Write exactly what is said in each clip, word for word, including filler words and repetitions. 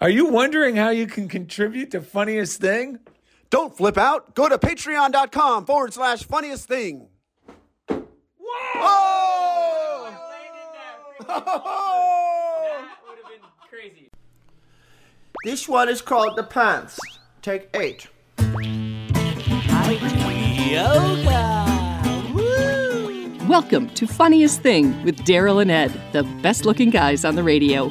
Are you wondering how you can contribute to Funniest Thing? Don't flip out. Go to patreon.com forward slash funniest thing. Whoa! Oh! Oh! That would have been crazy. This one is called The Pants. Take eight. I do yoga. Woo! Welcome to Funniest Thing with Daryl and Ed, the best-looking guys on the radio.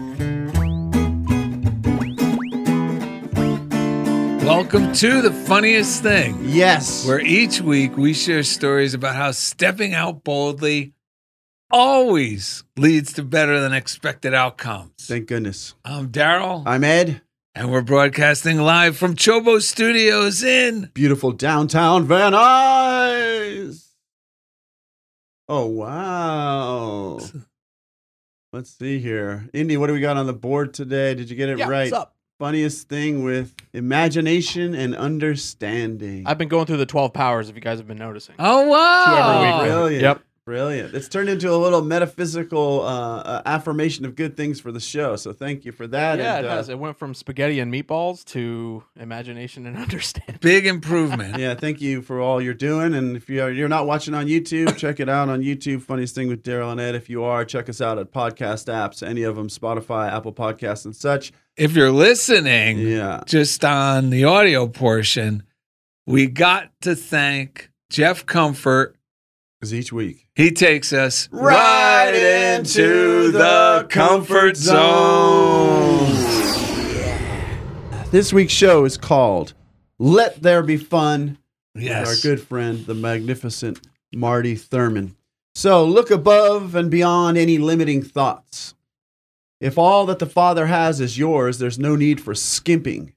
Welcome to The Funniest Thing. Yes. Where each week we share stories about how stepping out boldly always leads to better than expected outcomes. Thank goodness. I'm Daryl. I'm Ed. And we're broadcasting live from Chobo Studios in beautiful downtown Van Nuys. Oh, wow. Let's see here. Indy, what do we got on the board today? Did you get it yeah, right? What's up? Funniest thing with imagination and understanding. I've been going through the twelve powers, if you guys have been noticing. Oh, wow. Two every week. Brilliant. Yep. Brilliant. It's turned into a little metaphysical uh, uh, affirmation of good things for the show, so thank you for that. Yeah, and, it has. Uh, it went from spaghetti and meatballs to imagination and understanding. Big improvement. Yeah, thank you for all you're doing, and if you're, you're not watching on YouTube, check it out on YouTube, Funniest Thing with Daryl and Ed. If you are, check us out at podcast apps, any of them, Spotify, Apple Podcasts, and such. If you're listening, yeah. just on the audio portion, we got to thank Jeff Comfort. Because each week he takes us right into the comfort zone. Yeah. This week's show is called Let There Be Fun. Yes. With our good friend, the magnificent Marty Thurman. So look above and beyond any limiting thoughts. If all that the Father has is yours, there's no need for skimping.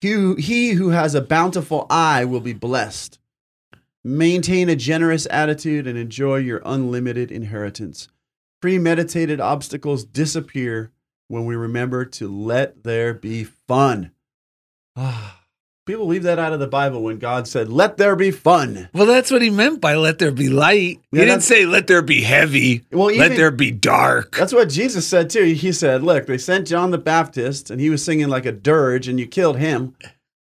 He who, he who has a bountiful eye will be blessed. Maintain a generous attitude and enjoy your unlimited inheritance. Premeditated obstacles disappear when we remember to let there be fun. People leave that out of the Bible when God said, let there be fun. Well, that's what he meant by let there be light. Yeah, he didn't say let there be heavy, well, even, let there be dark. That's what Jesus said, too. He said, look, they sent John the Baptist, and he was singing like a dirge, and you killed him.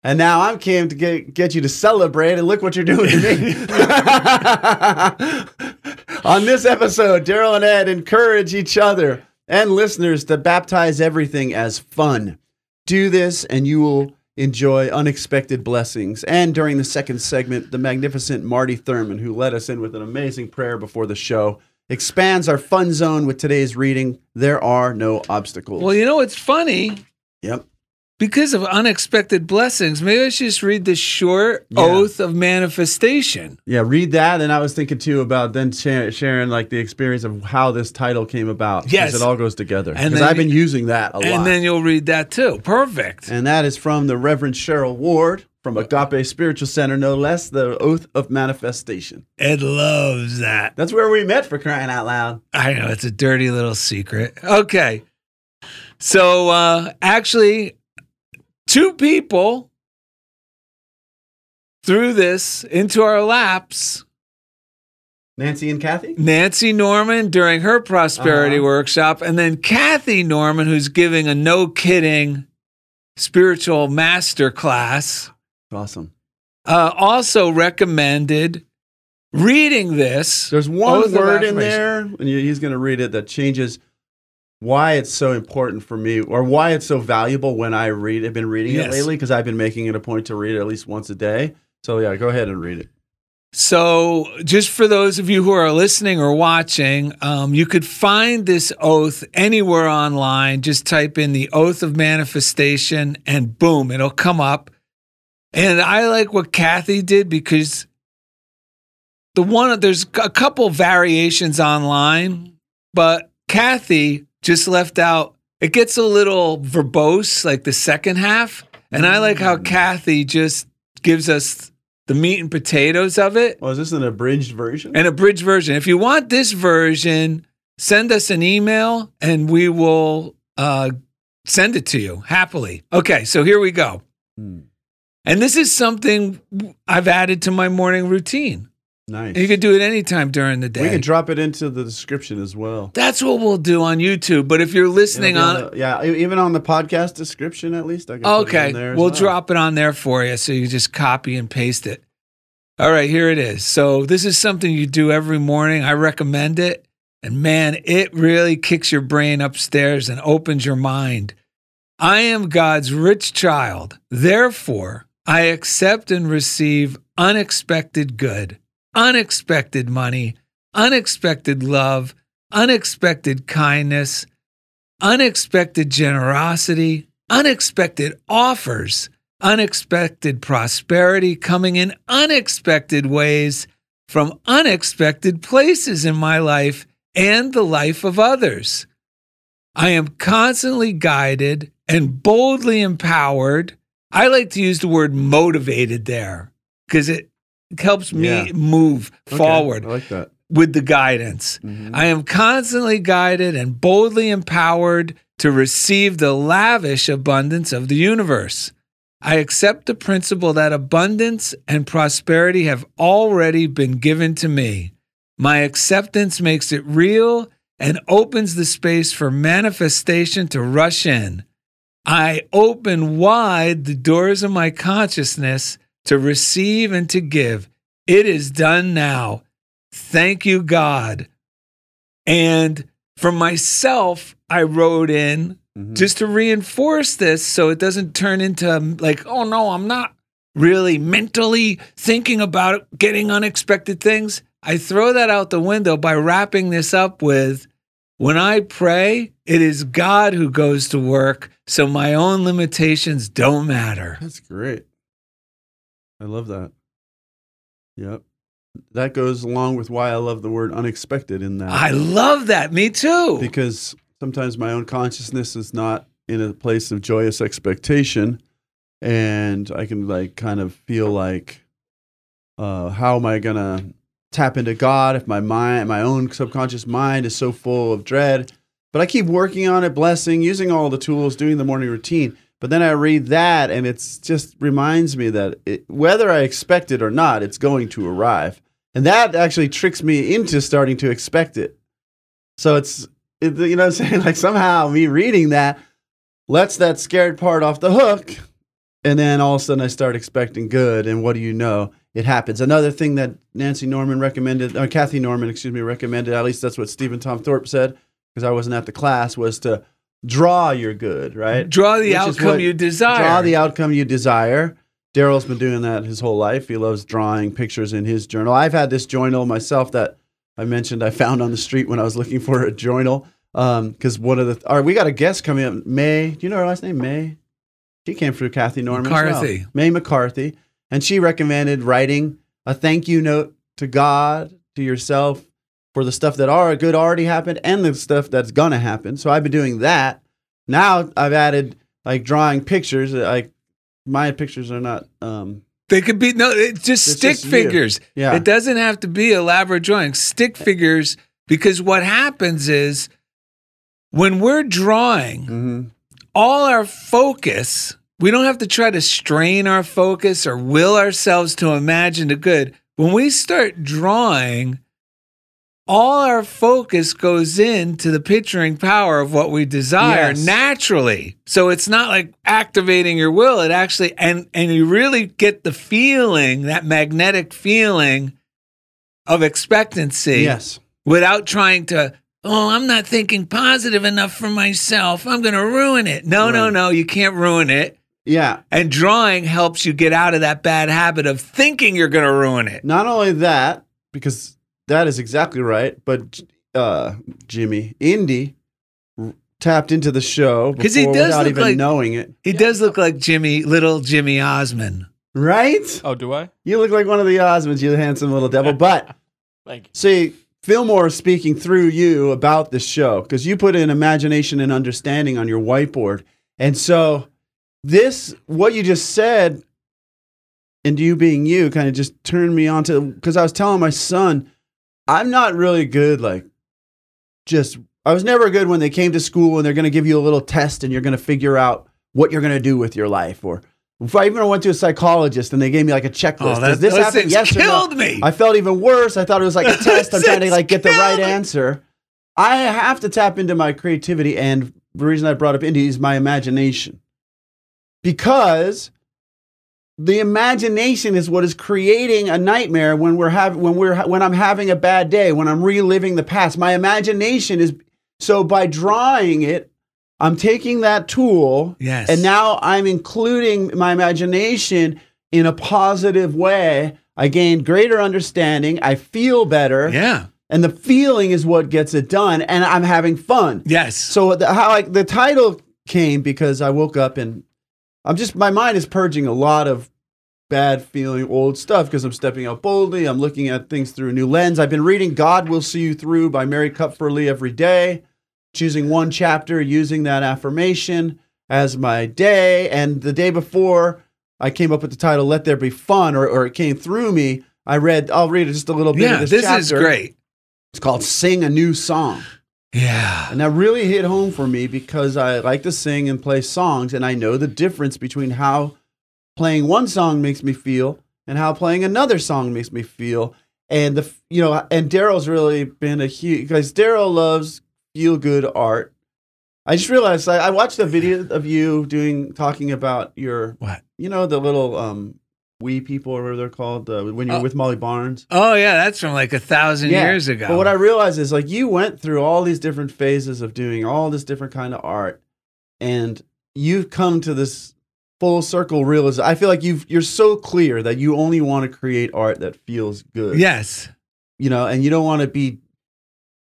And now I'm came to get, get you to celebrate, and look what you're doing to me. On this episode, Daryl and Ed encourage each other and listeners to baptize everything as fun. Do this, and you will enjoy unexpected blessings. And during the second segment, the magnificent Marty Thurman, who led us in with an amazing prayer before the show, expands our fun zone with today's reading, There Are No Obstacles. Well, you know, it's funny. Yep. Because of unexpected blessings, maybe I should just read the short yeah. Oath of Manifestation. Yeah, read that. And I was thinking, too, about then share, sharing like the experience of how this title came about. Yes. Because it all goes together. Because I've been using that a and lot. And then you'll read that, too. Perfect. And that is from the Reverend Cheryl Ward from Agape Spiritual Center, no less, the Oath of Manifestation. Ed loves that. That's where we met, for crying out loud. I know. It's a dirty little secret. Okay. So, uh, actually... Two people threw this into our laps. Nancy and Kathy? Nancy Norman during her prosperity uh-huh. workshop, and then Kathy Norman, who's giving a no-kidding spiritual master class. Awesome. Uh, also recommended reading this. There's one word in there, and he's going to read it, that changes why it's so important for me, or why it's so valuable when I read. I've been reading yes. it lately because I've been making it a point to read it at least once a day. So yeah, go ahead and read it. So just for those of you who are listening or watching, um, you could find this oath anywhere online. Just type in the Oath of Manifestation and boom, it'll come up. And I like what Kathy did because the one there's a couple variations online, but Kathy just left out, it gets a little verbose, like the second half. And I like how Kathy just gives us the meat and potatoes of it. Oh, is this an abridged version? An abridged version. If you want this version, send us an email and we will uh, send it to you happily. Okay, so here we go. Hmm. And this is something I've added to my morning routine. Nice. And you can do it anytime during the day. We can drop it into the description as well. That's what we'll do on YouTube. But if you're listening on, on the, yeah, even on the podcast description, at least I can okay. put it in there as we'll well. drop it on there for you, so you just copy and paste it. All right, here it is. So this is something you do every morning. I recommend it, and man, it really kicks your brain upstairs and opens your mind. I am God's rich child. Therefore, I accept and receive unexpected good, unexpected money, unexpected love, unexpected kindness, unexpected generosity, unexpected offers, unexpected prosperity coming in unexpected ways from unexpected places in my life and the life of others. I am constantly guided and boldly empowered. I like to use the word motivated there because it helps me yeah. move okay. forward I like that. With the guidance. Mm-hmm. I am constantly guided and boldly empowered to receive the lavish abundance of the universe. I accept the principle that abundance and prosperity have already been given to me. My acceptance makes it real and opens the space for manifestation to rush in. I open wide the doors of my consciousness to receive and to give. It is done now. Thank you, God. And for myself, I wrote in mm-hmm. just to reinforce this so it doesn't turn into like, oh no, I'm not really mentally thinking about getting unexpected things. I throw that out the window by wrapping this up with, when I pray, it is God who goes to work, so my own limitations don't matter. That's great. I love that. Yep. That goes along with why I love the word unexpected in that. I love that. Me too. Because sometimes my own consciousness is not in a place of joyous expectation, and I can like kind of feel like, uh, how am I going to tap into God if my mind, my own subconscious mind is so full of dread? But I keep working on it, blessing, using all the tools, doing the morning routine. But then I read that, and it just reminds me that it, whether I expect it or not, it's going to arrive. And that actually tricks me into starting to expect it. So it's, it, you know what I'm saying? Like somehow me reading that lets that scared part off the hook, and then all of a sudden I start expecting good, and what do you know? It happens. Another thing that Nancy Norman recommended, or Kathy Norman, excuse me, recommended, at least that's what Stephen Tom Thorpe said, because I wasn't at the class, was to draw your good, right? Draw the Which outcome you desire. Draw the outcome you desire. Daryl's been doing that his whole life. He loves drawing pictures in his journal. I've had this journal myself that I mentioned I found on the street when I was looking for a journal. Because um, one of the, all right, we got a guest coming up, May. Do you know her last name? May. She came through Kathy Norman. McCarthy. Well. May McCarthy. And she recommended writing a thank you note to God, to yourself, for the stuff that are good already happened and the stuff that's gonna happen. So I've been doing that. Now I've added like drawing pictures. Like my pictures are not. Um, they could be no, it's just it's stick just figures. You. Yeah, it doesn't have to be elaborate drawings. Stick figures, because what happens is when we're drawing, mm-hmm. all our focus. We don't have to try to strain our focus or will ourselves to imagine the good. When we start drawing, all our focus goes into the picturing power of what we desire yes. naturally. So it's not like activating your will. It actually, and, and you really get the feeling, that magnetic feeling of expectancy yes. without trying to, oh, I'm not thinking positive enough for myself. I'm going to ruin it. No, right. no, no. You can't ruin it. Yeah. And drawing helps you get out of that bad habit of thinking you're going to ruin it. Not only that, because... That is exactly right. But uh, Jimmy, Indy r- tapped into the show before, he does without even like, knowing it. He yeah. does look like Jimmy, little Jimmy Osmond. Right? Oh, do I? You look like one of the Osmonds, you handsome little devil. But thank you. See, Fillmore is speaking through you about this show because you put in imagination and understanding on your whiteboard. And so this, what you just said and you being you kind of just turned me on to, because I was telling my son, I'm not really good, like, just, I was never good when they came to school and they're going to give you a little test and you're going to figure out what you're going to do with your life. Or if I even went to a psychologist and they gave me like a checklist. Oh, that, Does this happen? Yes or no? Killed me. I felt even worse. I thought it was like a test. I'm trying to like get the right me. answer. I have to tap into my creativity, and the reason I brought up Indy is my imagination. Because the imagination is what is creating a nightmare when we're having when we're when I'm having a bad day, when I'm reliving the past. My imagination is so by drawing it, I'm taking that tool, yes, and now I'm including my imagination in a positive way. I gain greater understanding. I feel better. Yeah. And the feeling is what gets it done, and I'm having fun. Yes. So the, how I, the title came because I woke up and I'm just, my mind is purging a lot of bad feeling, old stuff, because I'm stepping out boldly. I'm looking at things through a new lens. I've been reading God Will See You Through by Mary Cupferly every day, choosing one chapter, using that affirmation as my day. And the day before I came up with the title, Let There Be Fun, or, or it came through me, I read, I'll read it just a little bit yeah, of this, this chapter. Yeah, this is great. It's called Sing a New Song. Yeah. And that really hit home for me because I like to sing and play songs, and I know the difference between how playing one song makes me feel and how playing another song makes me feel. And, the you know, and Daryl's really been a huge, because Daryl loves feel-good art. I just realized, I, I watched a video of you doing, talking about your, what? you know, the little... um. We people, or whatever they're called, uh, when you were oh. with Molly Barnes. Oh, yeah, that's from like a thousand yeah. years ago. But what I realized is, like, you went through all these different phases of doing all this different kind of art, and you've come to this full circle realization. I feel like you've, you're so clear that you only want to create art that feels good. Yes. You know, and you don't want to be,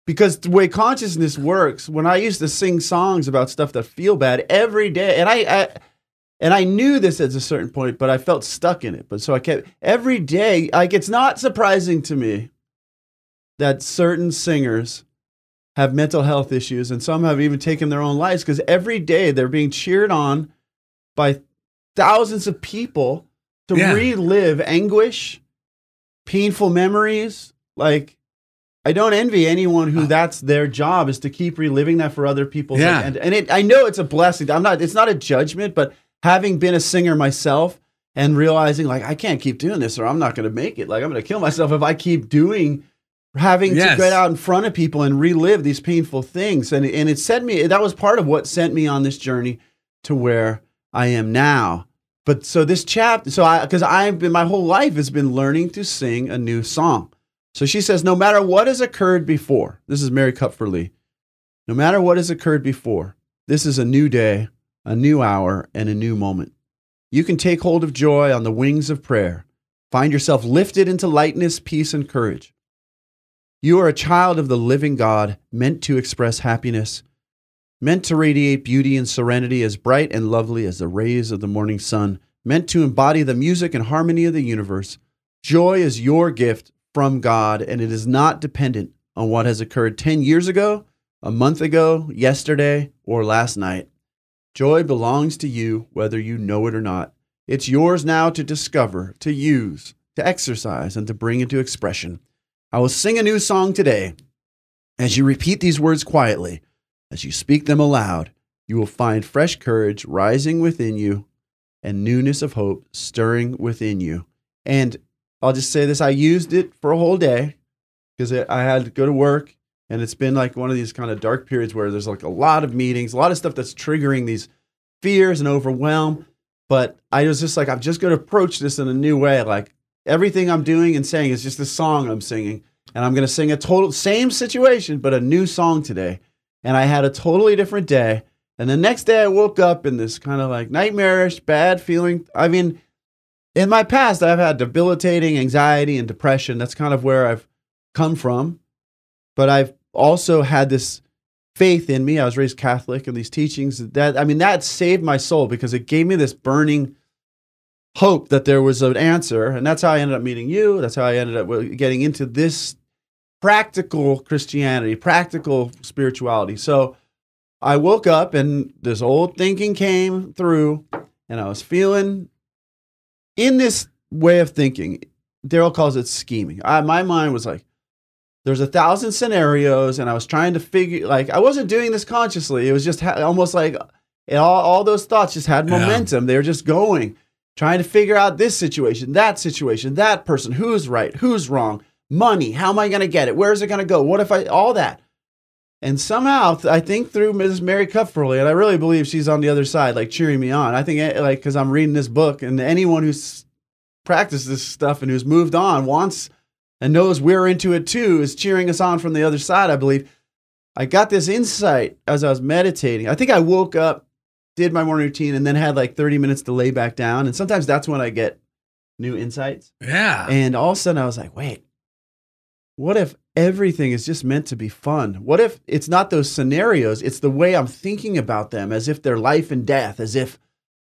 because the way consciousness works, when I used to sing songs about stuff that feel bad every day, and I... I And I knew this at a certain point, but I felt stuck in it. But so I kept, every day, like, it's not surprising to me that certain singers have mental health issues, and some have even taken their own lives, because every day they're being cheered on by thousands of people to yeah. relive anguish, painful memories. Like, I don't envy anyone who that's their job, is to keep reliving that for other people. Yeah. And, and it, I know it's a blessing. I'm not, it's not a judgment, but having been a singer myself and realizing, like, I can't keep doing this or I'm not going to make it. Like, I'm going to kill myself if I keep doing, having yes. to get out in front of people and relive these painful things. And, and it sent me, that was part of what sent me on this journey to where I am now. But so this chapter, so I, because I've been, my whole life has been learning to sing a new song. So she says, no matter what has occurred before, this is Mary Cupferly, no matter what has occurred before, this is a new day, a new hour, and a new moment. You can take hold of joy on the wings of prayer. Find yourself lifted into lightness, peace, and courage. You are a child of the living God, meant to express happiness, meant to radiate beauty and serenity as bright and lovely as the rays of the morning sun, meant to embody the music and harmony of the universe. Joy is your gift from God, and it is not dependent on what has occurred ten years ago, a month ago, yesterday, or last night. Joy belongs to you, whether you know it or not. It's yours now to discover, to use, to exercise, and to bring into expression. I will sing a new song today. As you repeat these words quietly, as you speak them aloud, you will find fresh courage rising within you and newness of hope stirring within you. And I'll just say this, I used it for a whole day because I had to go to work. And it's been like one of these kind of dark periods where there's like a lot of meetings, a lot of stuff that's triggering these fears and overwhelm. But I was just like, I'm just going to approach this in a new way. Like, everything I'm doing and saying is just a song I'm singing. And I'm going to sing a total same situation, but a new song today. And I had a totally different day. And the next day I woke up in this kind of like nightmarish, bad feeling. I mean, in my past, I've had debilitating anxiety and depression. That's kind of where I've come from. But I've also had this faith in me. I was raised Catholic, and these teachings that, I mean, that saved my soul because it gave me this burning hope that there was an answer. And that's how I ended up meeting you. That's how I ended up getting into this practical Christianity, practical spirituality. So I woke up and this old thinking came through, and I was feeling in this way of thinking. Daryl calls it scheming. I, my mind was like, there's a thousand scenarios, and I was trying to figure, like, I wasn't doing this consciously. It was just ha- almost like all, all those thoughts just had momentum. Yeah. They were just going, trying to figure out this situation, that situation, that person, who's right, who's wrong, money, how am I going to get it? Where is it going to go? What if I, all that. And somehow, I think through Missus Mary Cupferly, and I really believe she's on the other side, like cheering me on. I think, like, because I'm reading this book, and anyone who's practiced this stuff and who's moved on wants and knows we're into it too is cheering us on from the other side, I believe. I got this insight as I was meditating. I think I woke up, did my morning routine, and then had like thirty minutes to lay back down. And sometimes that's when I get new insights. Yeah. And all of a sudden, I was like, wait, what if everything is just meant to be fun? What if it's not those scenarios? It's the way I'm thinking about them, as if they're life and death, as if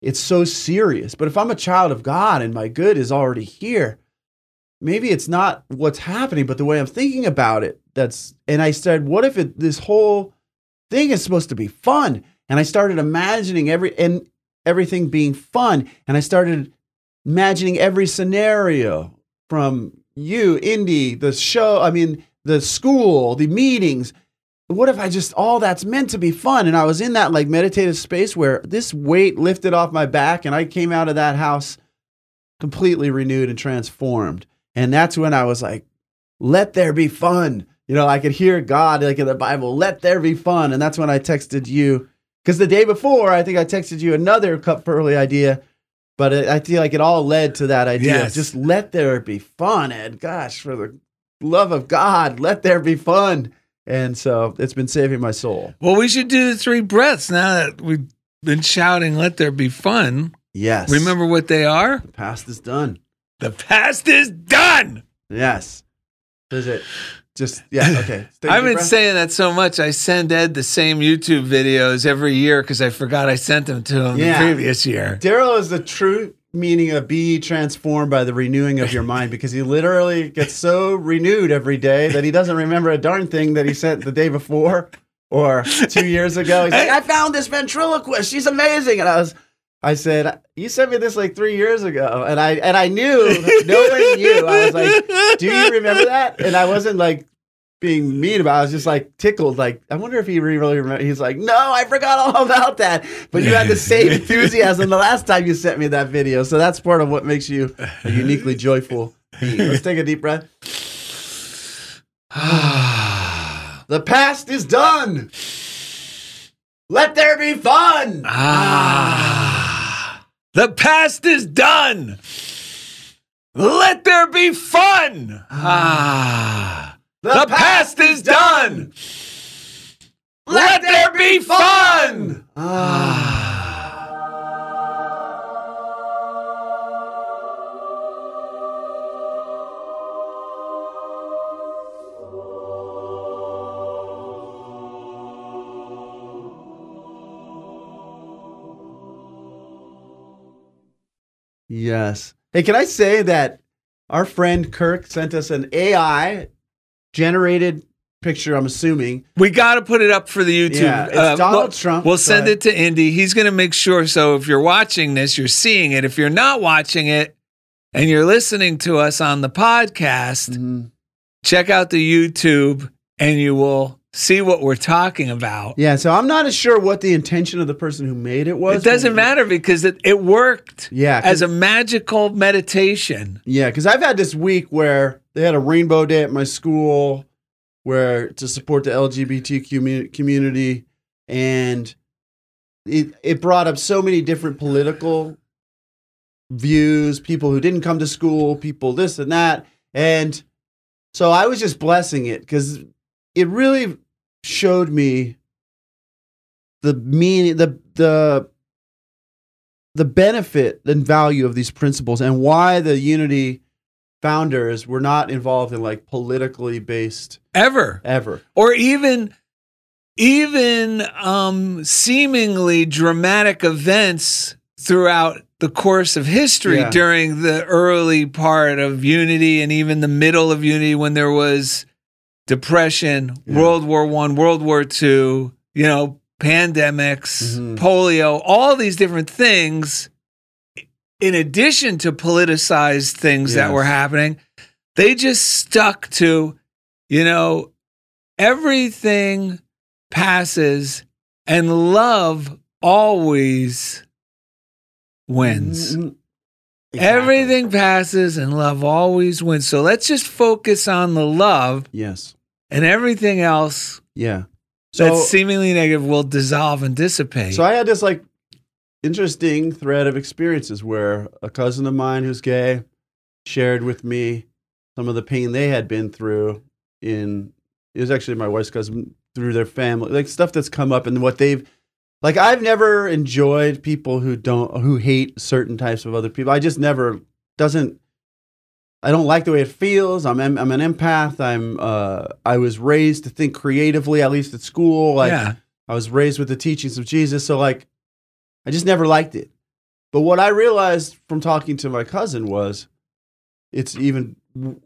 it's so serious. But if I'm a child of God and my good is already here, maybe it's not what's happening, but the way I'm thinking about it. That's, and I said, what if it, this whole thing is supposed to be fun? And I started imagining every and everything being fun. And I started imagining every scenario from you, Indy, the show, I mean, the school, the meetings. What if I just, all that's meant to be fun? And I was in that like meditative space where this weight lifted off my back, and I came out of that house completely renewed and transformed. And that's when I was like, let there be fun. You know, I could hear God, like in the Bible, let there be fun. And that's when I texted you, because the day before, I think I texted you another Cupferly idea. But it, I feel like it all led to that idea. Yes. Just let there be fun, Ed. Gosh, for the love of God, let there be fun. And so it's been saving my soul. Well, we should do the three breaths now that we've been shouting, let there be fun. Yes. Remember what they are? The past is done. The past is done. Yes. Is it? Just, yeah, okay. Stay I've been breath. saying that so much. I send Ed the same YouTube videos every year because I forgot I sent them to him yeah. the previous year. Daryl is the true meaning of be transformed by the renewing of your mind, because he literally gets so renewed every day that he doesn't remember a darn thing that he sent the day before or two years ago. He's like, I found this ventriloquist. She's amazing. And I was... I said, you sent me this like three years ago, and I and I knew, nobody knew. I was like, do you remember that? And I wasn't like being mean about it. I was just like tickled. Like, I wonder if he really remembered. He's like, no, I forgot all about that. But you had the same enthusiasm the last time you sent me that video. So that's part of what makes you a uniquely joyful being. Let's take a deep breath. The past is done. Let there be fun. Ah. The past is done. Let there be fun. Ah. The, the past, past is done. done. Let, Let there, there be, be fun. fun. Ah. Yes. Hey, can I say that our friend Kirk sent us an A I-generated picture, I'm assuming. We got to put it up for the YouTube. Yeah, it's uh, Donald we'll, Trump. We'll send ahead. it to Indy. He's going to make sure, so if you're watching this, you're seeing it. If you're not watching it and you're listening to us on the podcast, mm-hmm. check out the YouTube and you will see what we're talking about. Yeah, so I'm not as sure what the intention of the person who made it was. It doesn't matter because it, it worked yeah, as a magical meditation. Yeah, because I've had this week where they had a rainbow day at my school where to support the L G B T Q community, and it, it brought up so many different political views, people who didn't come to school, people this and that. And so I was just blessing it because it really showed me the meaning, the the the benefit and value of these principles, and why the Unity founders were not involved in like politically based ever, ever, or even even um, seemingly dramatic events throughout the course of history yeah. during the early part of Unity and even the middle of Unity when there was Depression, yeah. World War One, World War Two, you know, pandemics, mm-hmm. polio, all these different things. in addition to politicized things yes. that were happening, they just stuck to, you know, everything passes and love always wins. Mm-hmm. Exactly. Everything passes and love always wins. So let's just focus on the love. Yes. And everything else. Yeah. So that's seemingly negative will dissolve and dissipate. So I had this like interesting thread of experiences where a cousin of mine who's gay shared with me some of the pain they had been through in, it was actually my wife's cousin, through their family, like stuff that's come up and what they've, like I've never enjoyed people who don't, who hate certain types of other people. I just never, doesn't, I don't like the way it feels. I'm I'm an empath. I'm uh I was raised to think creatively, at least at school. Like yeah. I was raised with the teachings of Jesus. So like I just never liked it. But what I realized from talking to my cousin was it's even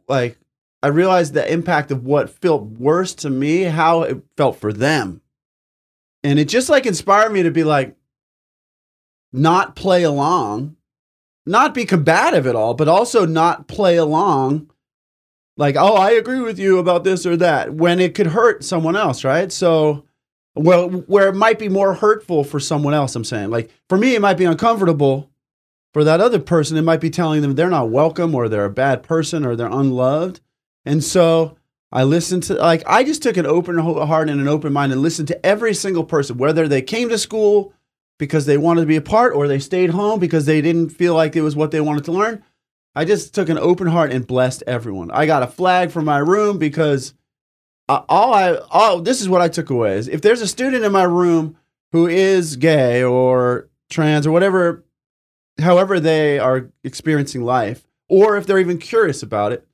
like I realized the impact of what felt worse to me, how it felt for them. And it just like inspired me to be like not play along. Not be combative at all, but also not play along like, oh, I agree with you about this or that, when it could hurt someone else, right? So, well, where it might be more hurtful for someone else, I'm saying. Like, for me, it might be uncomfortable. For that other person, it might be telling them they're not welcome or they're a bad person or they're unloved. And so I listened to, like, I just took an open heart and an open mind and listened to every single person, whether they came to school because they wanted to be a part, or they stayed home because they didn't feel like it was what they wanted to learn. I just took an open heart and blessed everyone. I got a flag for my room because all I, all this is what I took away is if there's a student in my room who is gay or trans or whatever, however they are experiencing life, or if they're even curious about it,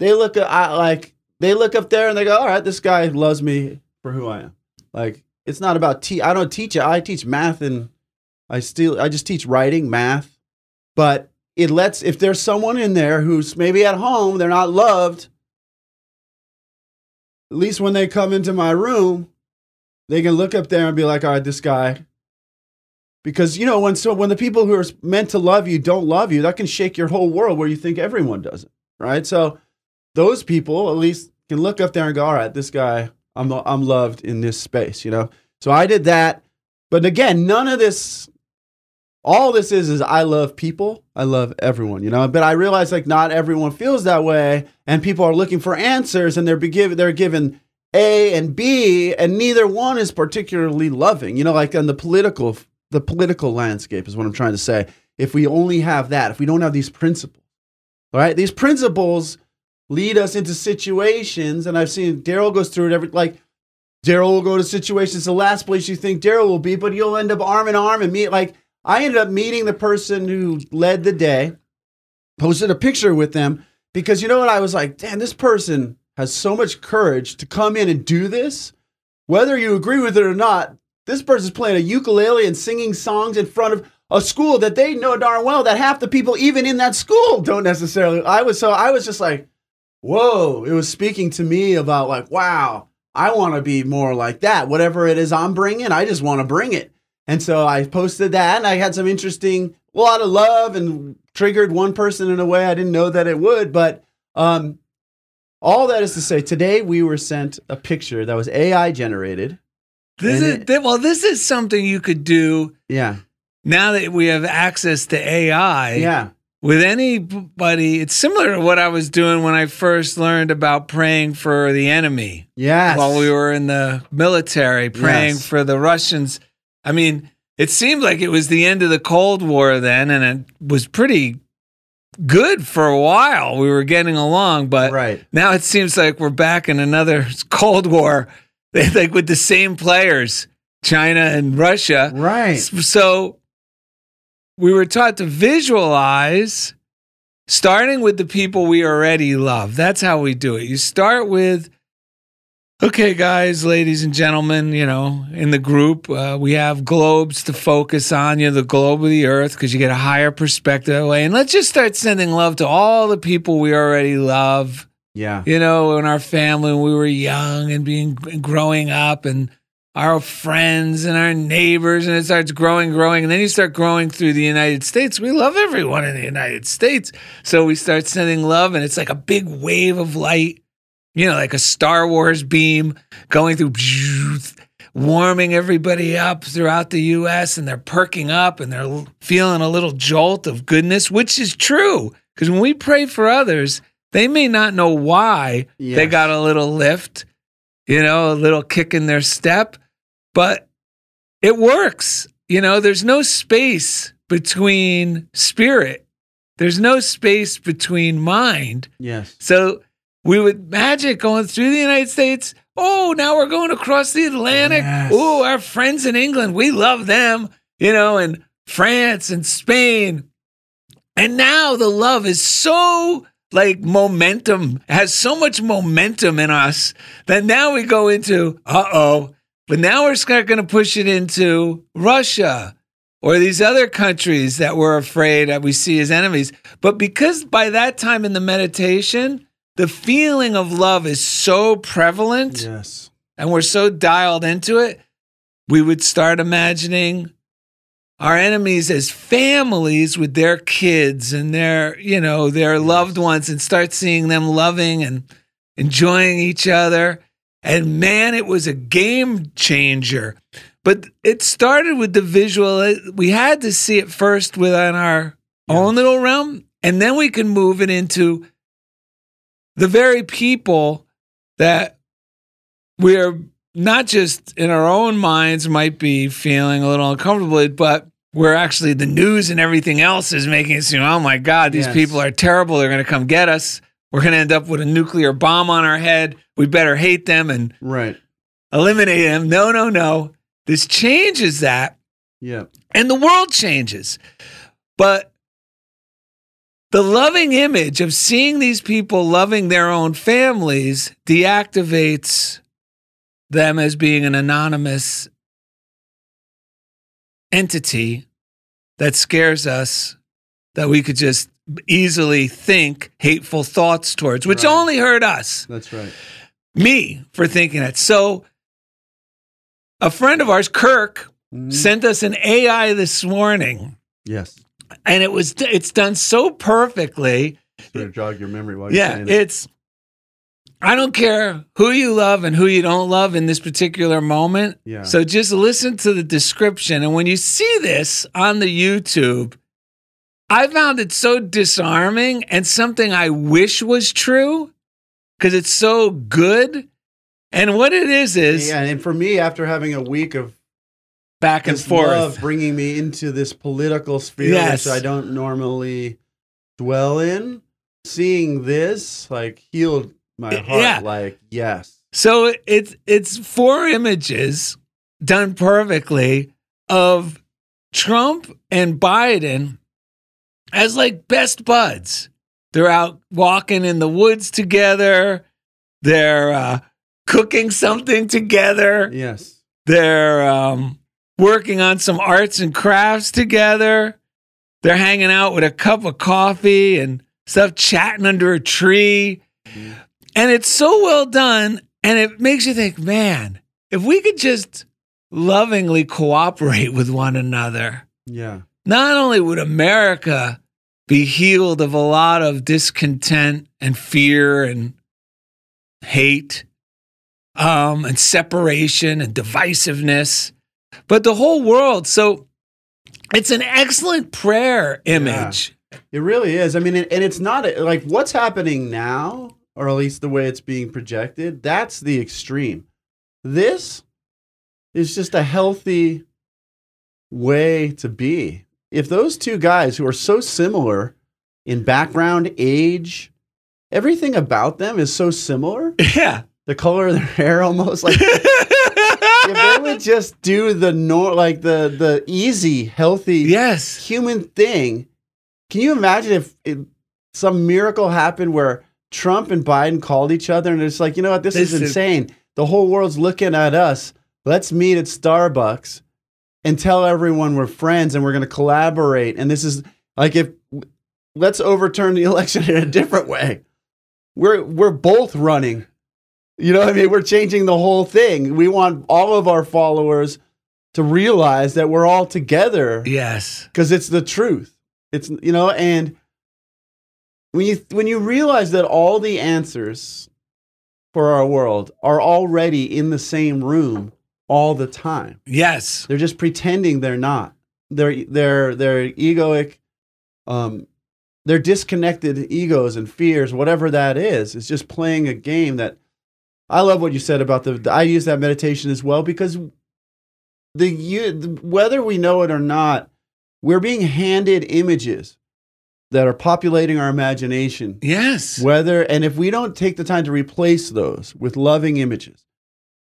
they look at, I, like they look up there and they go, all right, this guy loves me for who I am. Like, it's not about te- I don't teach it. I teach math and I still I just teach writing, math. But it lets if there's someone in there who's maybe at home, they're not loved. At least when they come into my room, they can look up there and be like, all right, this guy. Because you know, when so when the people who are meant to love you don't love you, that can shake your whole world where you think everyone doesn't. Right? So those people at least can look up there and go, all right, this guy. I'm I'm loved in this space, you know? So I did that. But again, none of this, all this is, is I love people. I love everyone, you know? But I realized like not everyone feels that way and people are looking for answers and they're be give, they're given A and B and neither one is particularly loving, you know, like on the political, the political landscape is what I'm trying to say. If we only have that, if we don't have these principles, all right? These principles lead us into situations, and I've seen Daryl goes through it every, like, Daryl will go to situations, the last place you think Daryl will be, but you'll end up arm in arm and meet, like, I ended up meeting the person who led the day, posted a picture with them, because you know what, I was like, damn, this person has so much courage to come in and do this, whether you agree with it or not, this person's playing a ukulele and singing songs in front of a school that they know darn well that half the people even in that school don't necessarily, I was, so I was just like, whoa, it was speaking to me about like, wow, I want to be more like that. Whatever it is I'm bringing, I just want to bring it. And so I posted that and I had some interesting, a lot of love and triggered one person in a way I didn't know that it would. But um, all that is to say, today we were sent a picture that was A I generated. This is it, well, this is something you could do. Yeah. Now that we have access to A I. Yeah. With anybody, it's similar to what I was doing when I first learned about praying for the enemy. Yes. While we were in the military, praying yes. for the Russians. I mean, it seemed like it was the end of the Cold War then, and it was pretty good for a while. We were getting along, but right. now it seems like we're back in another Cold War, like with the same players, China and Russia. Right. So we were taught to visualize, starting with the people we already love. That's how we do it. You start with, okay, guys, ladies and gentlemen, you know, in the group, uh, we have globes to focus on. You know, the globe of the earth, because you get a higher perspective that way. And let's just start sending love to all the people we already love. Yeah. You know, in our family when we were young and being growing up and our friends and our neighbors, and it starts growing, growing, and then you start growing through the United States. We love everyone in the United States. So we start sending love, and it's like a big wave of light, you know, like a Star Wars beam going through, warming everybody up throughout the U S, and they're perking up, and they're feeling a little jolt of goodness, which is true, because when we pray for others, they may not know why yes. they got a little lift, you know, a little kick in their step, but it works. You know, there's no space between spirit. There's no space between mind. Yes. So we would magic going through the United States. Oh, now we're going across the Atlantic. Yes. Oh, our friends in England, we love them, you know, and France and Spain. And now the love is so... like momentum, has so much momentum in us that now we go into, uh-oh, but now we're going to push it into Russia or these other countries that we're afraid that we see as enemies. But because by that time in the meditation, the feeling of love is so prevalent yes. and we're so dialed into it, we would start imagining our enemies as families with their kids and their, you know, their loved ones, and start seeing them loving and enjoying each other. And man, it was a game changer. But it started with the visual. We had to see it first within our yeah. own little realm, and then we can move it into the very people that we're not just in our own minds might be feeling a little uncomfortable, but we're actually, the news and everything else is making it seem, oh my God, these yes. people are terrible. They're going to come get us. We're going to end up with a nuclear bomb on our head. We better hate them and right. eliminate them. No, no, no. This changes that. Yeah. And the world changes. But the loving image of seeing these people loving their own families deactivates them as being an anonymous entity that scares us, that we could just easily think hateful thoughts towards, which right. only hurt us. That's right. Me, for thinking that. So a friend of ours, Kirk, mm-hmm. sent us an A I this morning. Yes. And it was it's done so perfectly. Sort of jog your memory while you're yeah, saying it. It's... I don't care who you love and who you don't love in this particular moment. Yeah. So just listen to the description. And when you see this on the YouTube, I found it so disarming and something I wish was true because it's so good. And what it is is... Yeah, and for me, after having a week of back and forth, love bringing me into this political sphere yes. which I don't normally dwell in, seeing this like healed... my heart, yeah. like, yes. So it's it's four images done perfectly of Trump and Biden as like best buds. They're out walking in the woods together. They're uh, cooking something together. Yes. They're um, working on some arts and crafts together. They're hanging out with a cup of coffee and stuff, chatting under a tree. Mm-hmm. And it's so well done, and it makes you think, man, if we could just lovingly cooperate with one another, yeah. not only would America be healed of a lot of discontent and fear and hate um, and separation and divisiveness, but the whole world. So it's an excellent prayer image. Yeah. It really is. I mean, and it's not like what's happening now, or at least the way it's being projected, that's the extreme. This is just a healthy way to be. If those two guys who are so similar in background, age, everything about them is so similar. Yeah. The color of their hair almost. Like if they would just do the nor- like the the easy, healthy yes. human thing, can you imagine if it, some miracle happened where Trump and Biden called each other and it's like, you know what, this, this is insane. Is... the whole world's looking at us. Let's meet at Starbucks and tell everyone we're friends and we're going to collaborate. And this is like, if let's overturn the election in a different way. We're, we're both running You know what I mean? We're changing the whole thing. We want all of our followers to realize that we're all together. Yes. Because it's the truth. It's, you know, and when you when you realize that all the answers for our world are already in the same room all the time. Yes. They're just pretending they're not. They're they're they're egoic, um, they're disconnected egos and fears, whatever that is. It's just playing a game that I love what you said about the, the I use that meditation as well, because the, you, the whether we know it or not, we're being handed images that are populating our imagination. Yes. Whether, and if we don't take the time to replace those with loving images,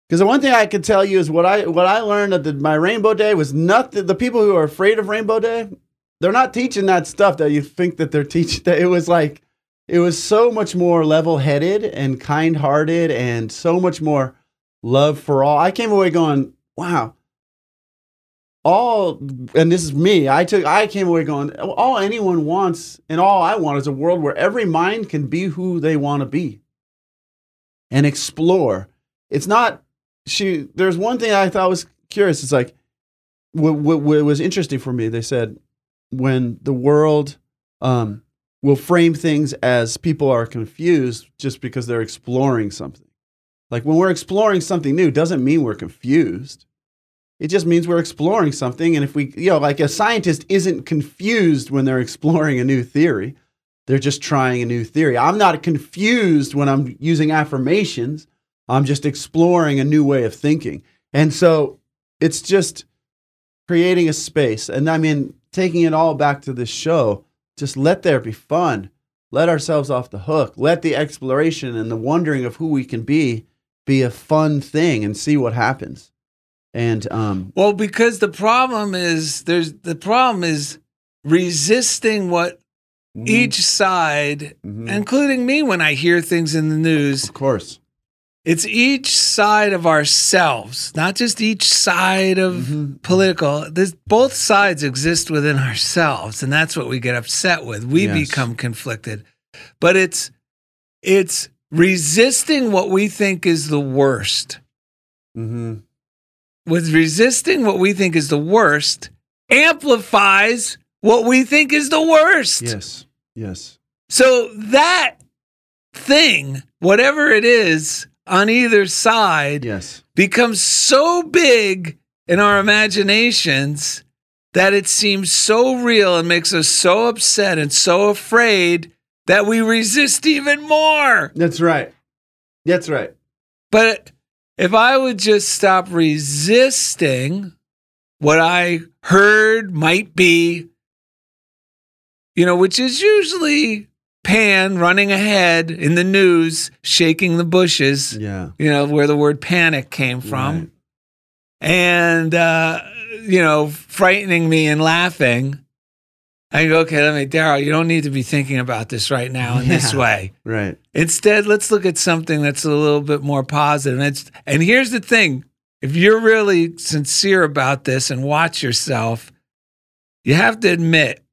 because the one thing I can tell you is what I what I learned at the, my Rainbow Day was not that the people who are afraid of Rainbow Day, they're not teaching that stuff that you think that they're teaching. That it was like, it was so much more level-headed and kind-hearted and so much more love for all. I came away going, wow. All, and this is me, I took, I came away going, all anyone wants and all I want is a world where every mind can be who they want to be and explore. It's not, she, there's one thing I thought was curious. It's like, what, what, what was interesting for me, they said, when the world um, will frame things as people are confused just because they're exploring something. Like when we're exploring something new, doesn't mean we're confused. It just means we're exploring something. And if we, you know, like a scientist isn't confused when they're exploring a new theory. They're just trying a new theory. I'm not confused when I'm using affirmations. I'm just exploring a new way of thinking. And so it's just creating a space. And I mean, taking it all back to this show, just let there be fun. Let ourselves off the hook. Let the exploration and the wondering of who we can be be a fun thing and see what happens. And um, well, because the problem is there's the problem is resisting what mm-hmm. each side, mm-hmm. including me, when I hear things in the news. Of course, it's each side of ourselves, not just each side of mm-hmm. political. This both sides exist within ourselves, and that's what we get upset with. We yes. become conflicted, but it's it's resisting what we think is the worst. Mm-hmm. With resisting what we think is the worst amplifies what we think is the worst. Yes, yes. So that thing, whatever it is on either side, yes. becomes so big in our imaginations that it seems so real and makes us so upset and so afraid that we resist even more. That's right. That's right. But if I would just stop resisting what I heard might be, you know, which is usually pan running ahead in the news, shaking the bushes, yeah. you know, where the word panic came from, right. and, uh, you know, frightening me and laughing. I go, okay, let me, Daryl, you don't need to be thinking about this right now in yeah, this way. Right. Instead, let's look at something that's a little bit more positive. And, it's, and here's the thing. If you're really sincere about this and watch yourself, you have to admit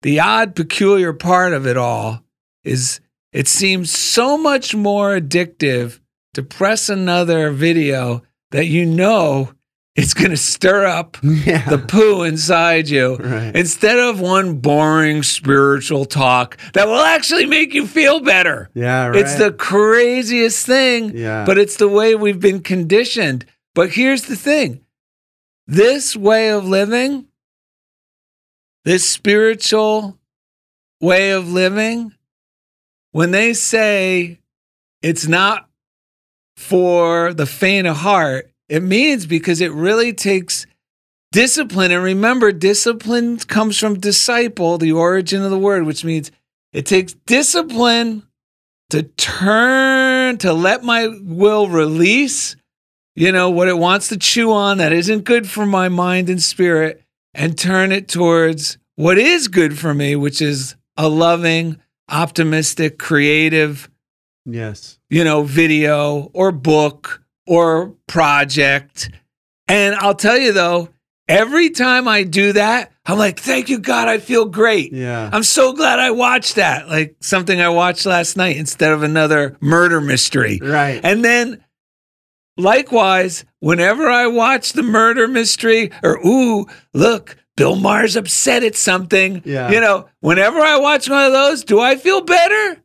the odd, peculiar part of it all is it seems so much more addictive to press another video that you know it's going to stir up yeah. the poo inside you right. instead of one boring spiritual talk that will actually make you feel better. Yeah, right. It's the craziest thing, yeah. but it's the way we've been conditioned. But here's the thing. This way of living, this spiritual way of living, when they say it's not for the faint of heart, it means because it really takes discipline. And remember, discipline comes from disciple, the origin of the word, which means it takes discipline to turn, to let my will release, you know, what it wants to chew on that isn't good for my mind and spirit, and turn it towards what is good for me, which is a loving, optimistic, creative, yes, you know, video or book or project. And I'll tell you though, Every time I do that, I'm like, thank you, God, I feel great. Yeah. I'm so glad I watched that. Like something I watched last night instead of another murder mystery. Right. And then likewise, whenever I watch the murder mystery or, ooh, look, Bill Maher's upset at something. Yeah. You know, whenever I watch one of those, do I feel better?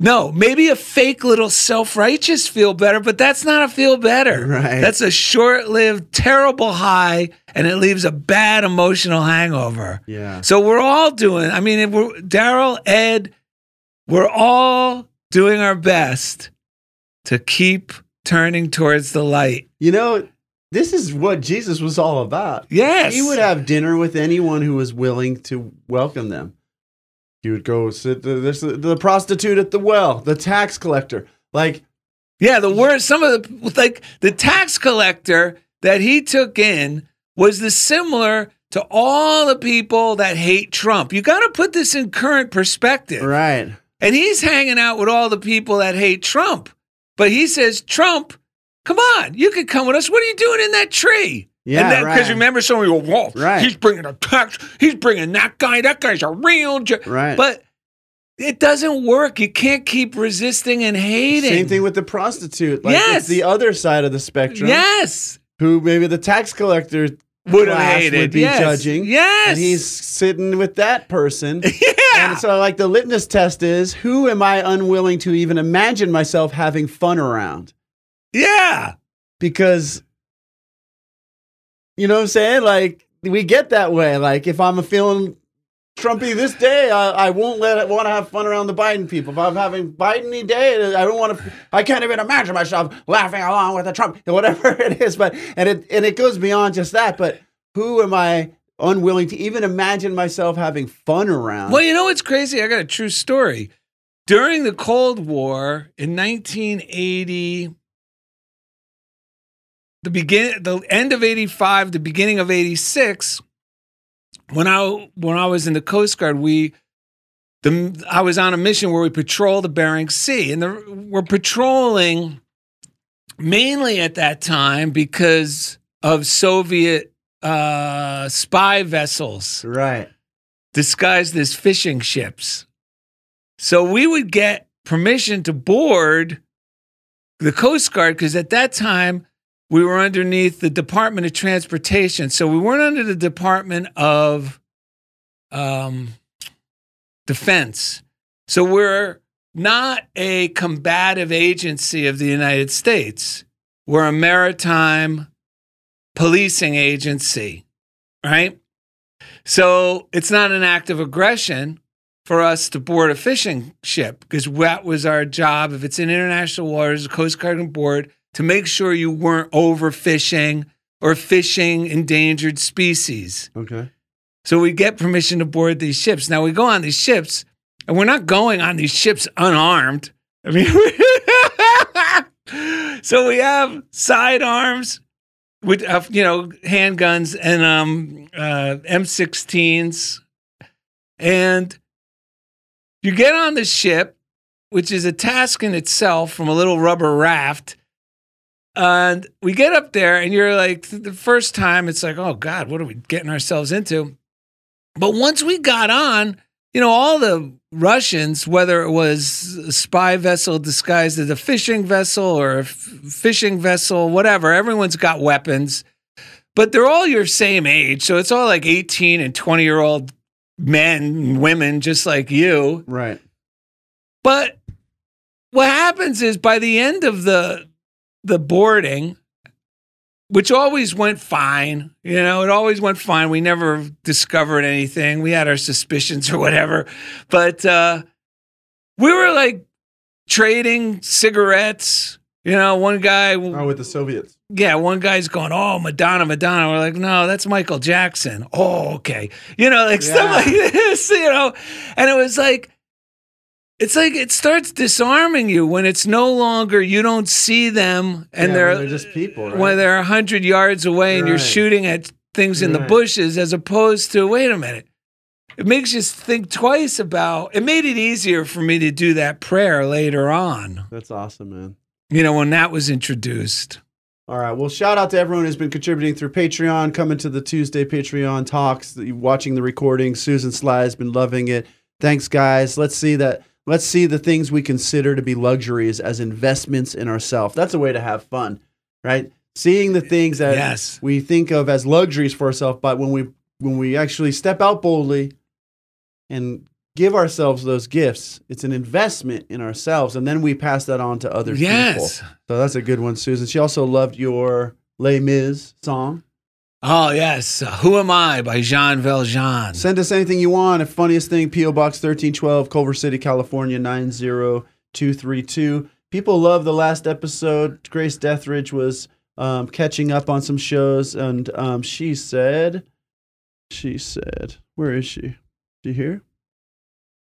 No, maybe a fake little self-righteous feel better, but that's not a feel better. Right. That's a short-lived, terrible high, and it leaves a bad emotional hangover. Yeah. So we're all doing, I mean, Daryl, Ed, we're all doing our best to keep turning towards the light. You know, this is what Jesus was all about. Yes. He would have dinner with anyone who was willing to welcome them. He would go sit the, this, the prostitute at the well, the tax collector. Like, yeah, the worst, some of the, like, the tax collector that he took in was the similar to all the people that hate Trump. You got to put this in current perspective. Right. And he's hanging out with all the people that hate Trump. But he says, Trump, come on, you can come with us. What are you doing in that tree? Yeah, because right. remember, somebody will walk. Right. He's bringing a tax. He's bringing that guy. That guy's a real. Ju-. Right. But it doesn't work. You can't keep resisting and hating. Same thing with the prostitute. Like, yes, it's the other side of the spectrum. Yes, who maybe the tax collector would have hated. Would be yes. judging. Yes, and he's sitting with that person. Yeah. And so, like, the litmus test is, who am I unwilling to even imagine myself having fun around? Yeah, because. You know what I'm saying? Like, we get that way. Like, if I'm feeling Trumpy this day, I, I won't let it, want to have fun around the Biden people. If I'm having Biden-y day, I don't want to. I can't even imagine myself laughing along with a Trump, whatever it is. But and it and it goes beyond just that. But who am I unwilling to even imagine myself having fun around? Well, you know what's crazy? I got a true story. During the Cold War in nineteen eighty. The begin, the end of eighty-five, the beginning of eighty-six. When I when I was in the Coast Guard, we, the I was on a mission where we patrolled the Bering Sea, and the, we're patrolling mainly at that time because of Soviet uh, spy vessels, right? Disguised as fishing ships. So we would get permission to board the Coast Guard because at that time. We were underneath the Department of Transportation. So we weren't under the Department of um, Defense. So we're not a combative agency of the United States. We're a maritime policing agency, right? So it's not an act of aggression for us to board a fishing ship because that was our job. If it's in international waters, the Coast Guard can board to make sure you weren't overfishing or fishing endangered species. Okay. So we get permission to board these ships. Now, we go on these ships, and we're not going on these ships unarmed. I mean, so we have sidearms with, uh, you know, handguns and um, uh, M sixteens. And you get on the ship, which is a task in itself from a little rubber raft. And we get up there, and you're like, the first time, it's like, oh, God, what are we getting ourselves into? But once we got on, you know, all the Russians, whether it was a spy vessel disguised as a fishing vessel or a f- fishing vessel, whatever, everyone's got weapons. But they're all your same age, so it's all like eighteen- and twenty-year-old men and women just like you. Right. But what happens is by the end of the... the boarding, which always went fine. You know, it always went fine. We never discovered anything. We had our suspicions or whatever. But uh, we were, like, trading cigarettes. You know, one guy... Oh, with the Soviets. Yeah, one guy's going, oh, Madonna, Madonna. We're like, no, that's Michael Jackson. Oh, okay. You know, like, yeah. Stuff like this, you know. And it was like... It's like it starts disarming you when it's no longer, you don't see them and yeah, they're, they're just people, right? When they're one hundred yards away and right. You're shooting at things in right. The bushes as opposed to, wait a minute, it makes you think twice about, it made it easier for me to do that prayer later on. That's awesome, man. You know, when that was introduced. All right. Well, shout out to everyone who's been contributing through Patreon, coming to the Tuesday Patreon talks, watching the recording. Susan Sly has been loving it. Thanks, guys. Let's see that. Let's see the things we consider to be luxuries as investments in ourselves. That's a way to have fun, right? Seeing the things that yes. we think of as luxuries for ourselves, but when we when we actually step out boldly and give ourselves those gifts, it's an investment in ourselves, and then we pass that on to other yes. people. So that's a good one, Susan. She also loved your Les Mis song. Oh, yes. Who Am I by Jean Valjean. Send us anything you want. At Funniest Thing, P O. Box thirteen twelve, Culver City, California, nine zero two three two. People love the last episode. Grace Dethridge was um, catching up on some shows, and um, she said, she said, where is she? She here?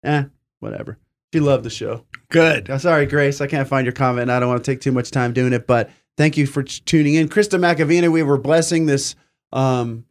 Eh, whatever. She loved the show. Good. I'm sorry, Grace. I can't find your comment, and I don't want to take too much time doing it, but thank you for tuning in. Krista McAvina, we were blessing this Um,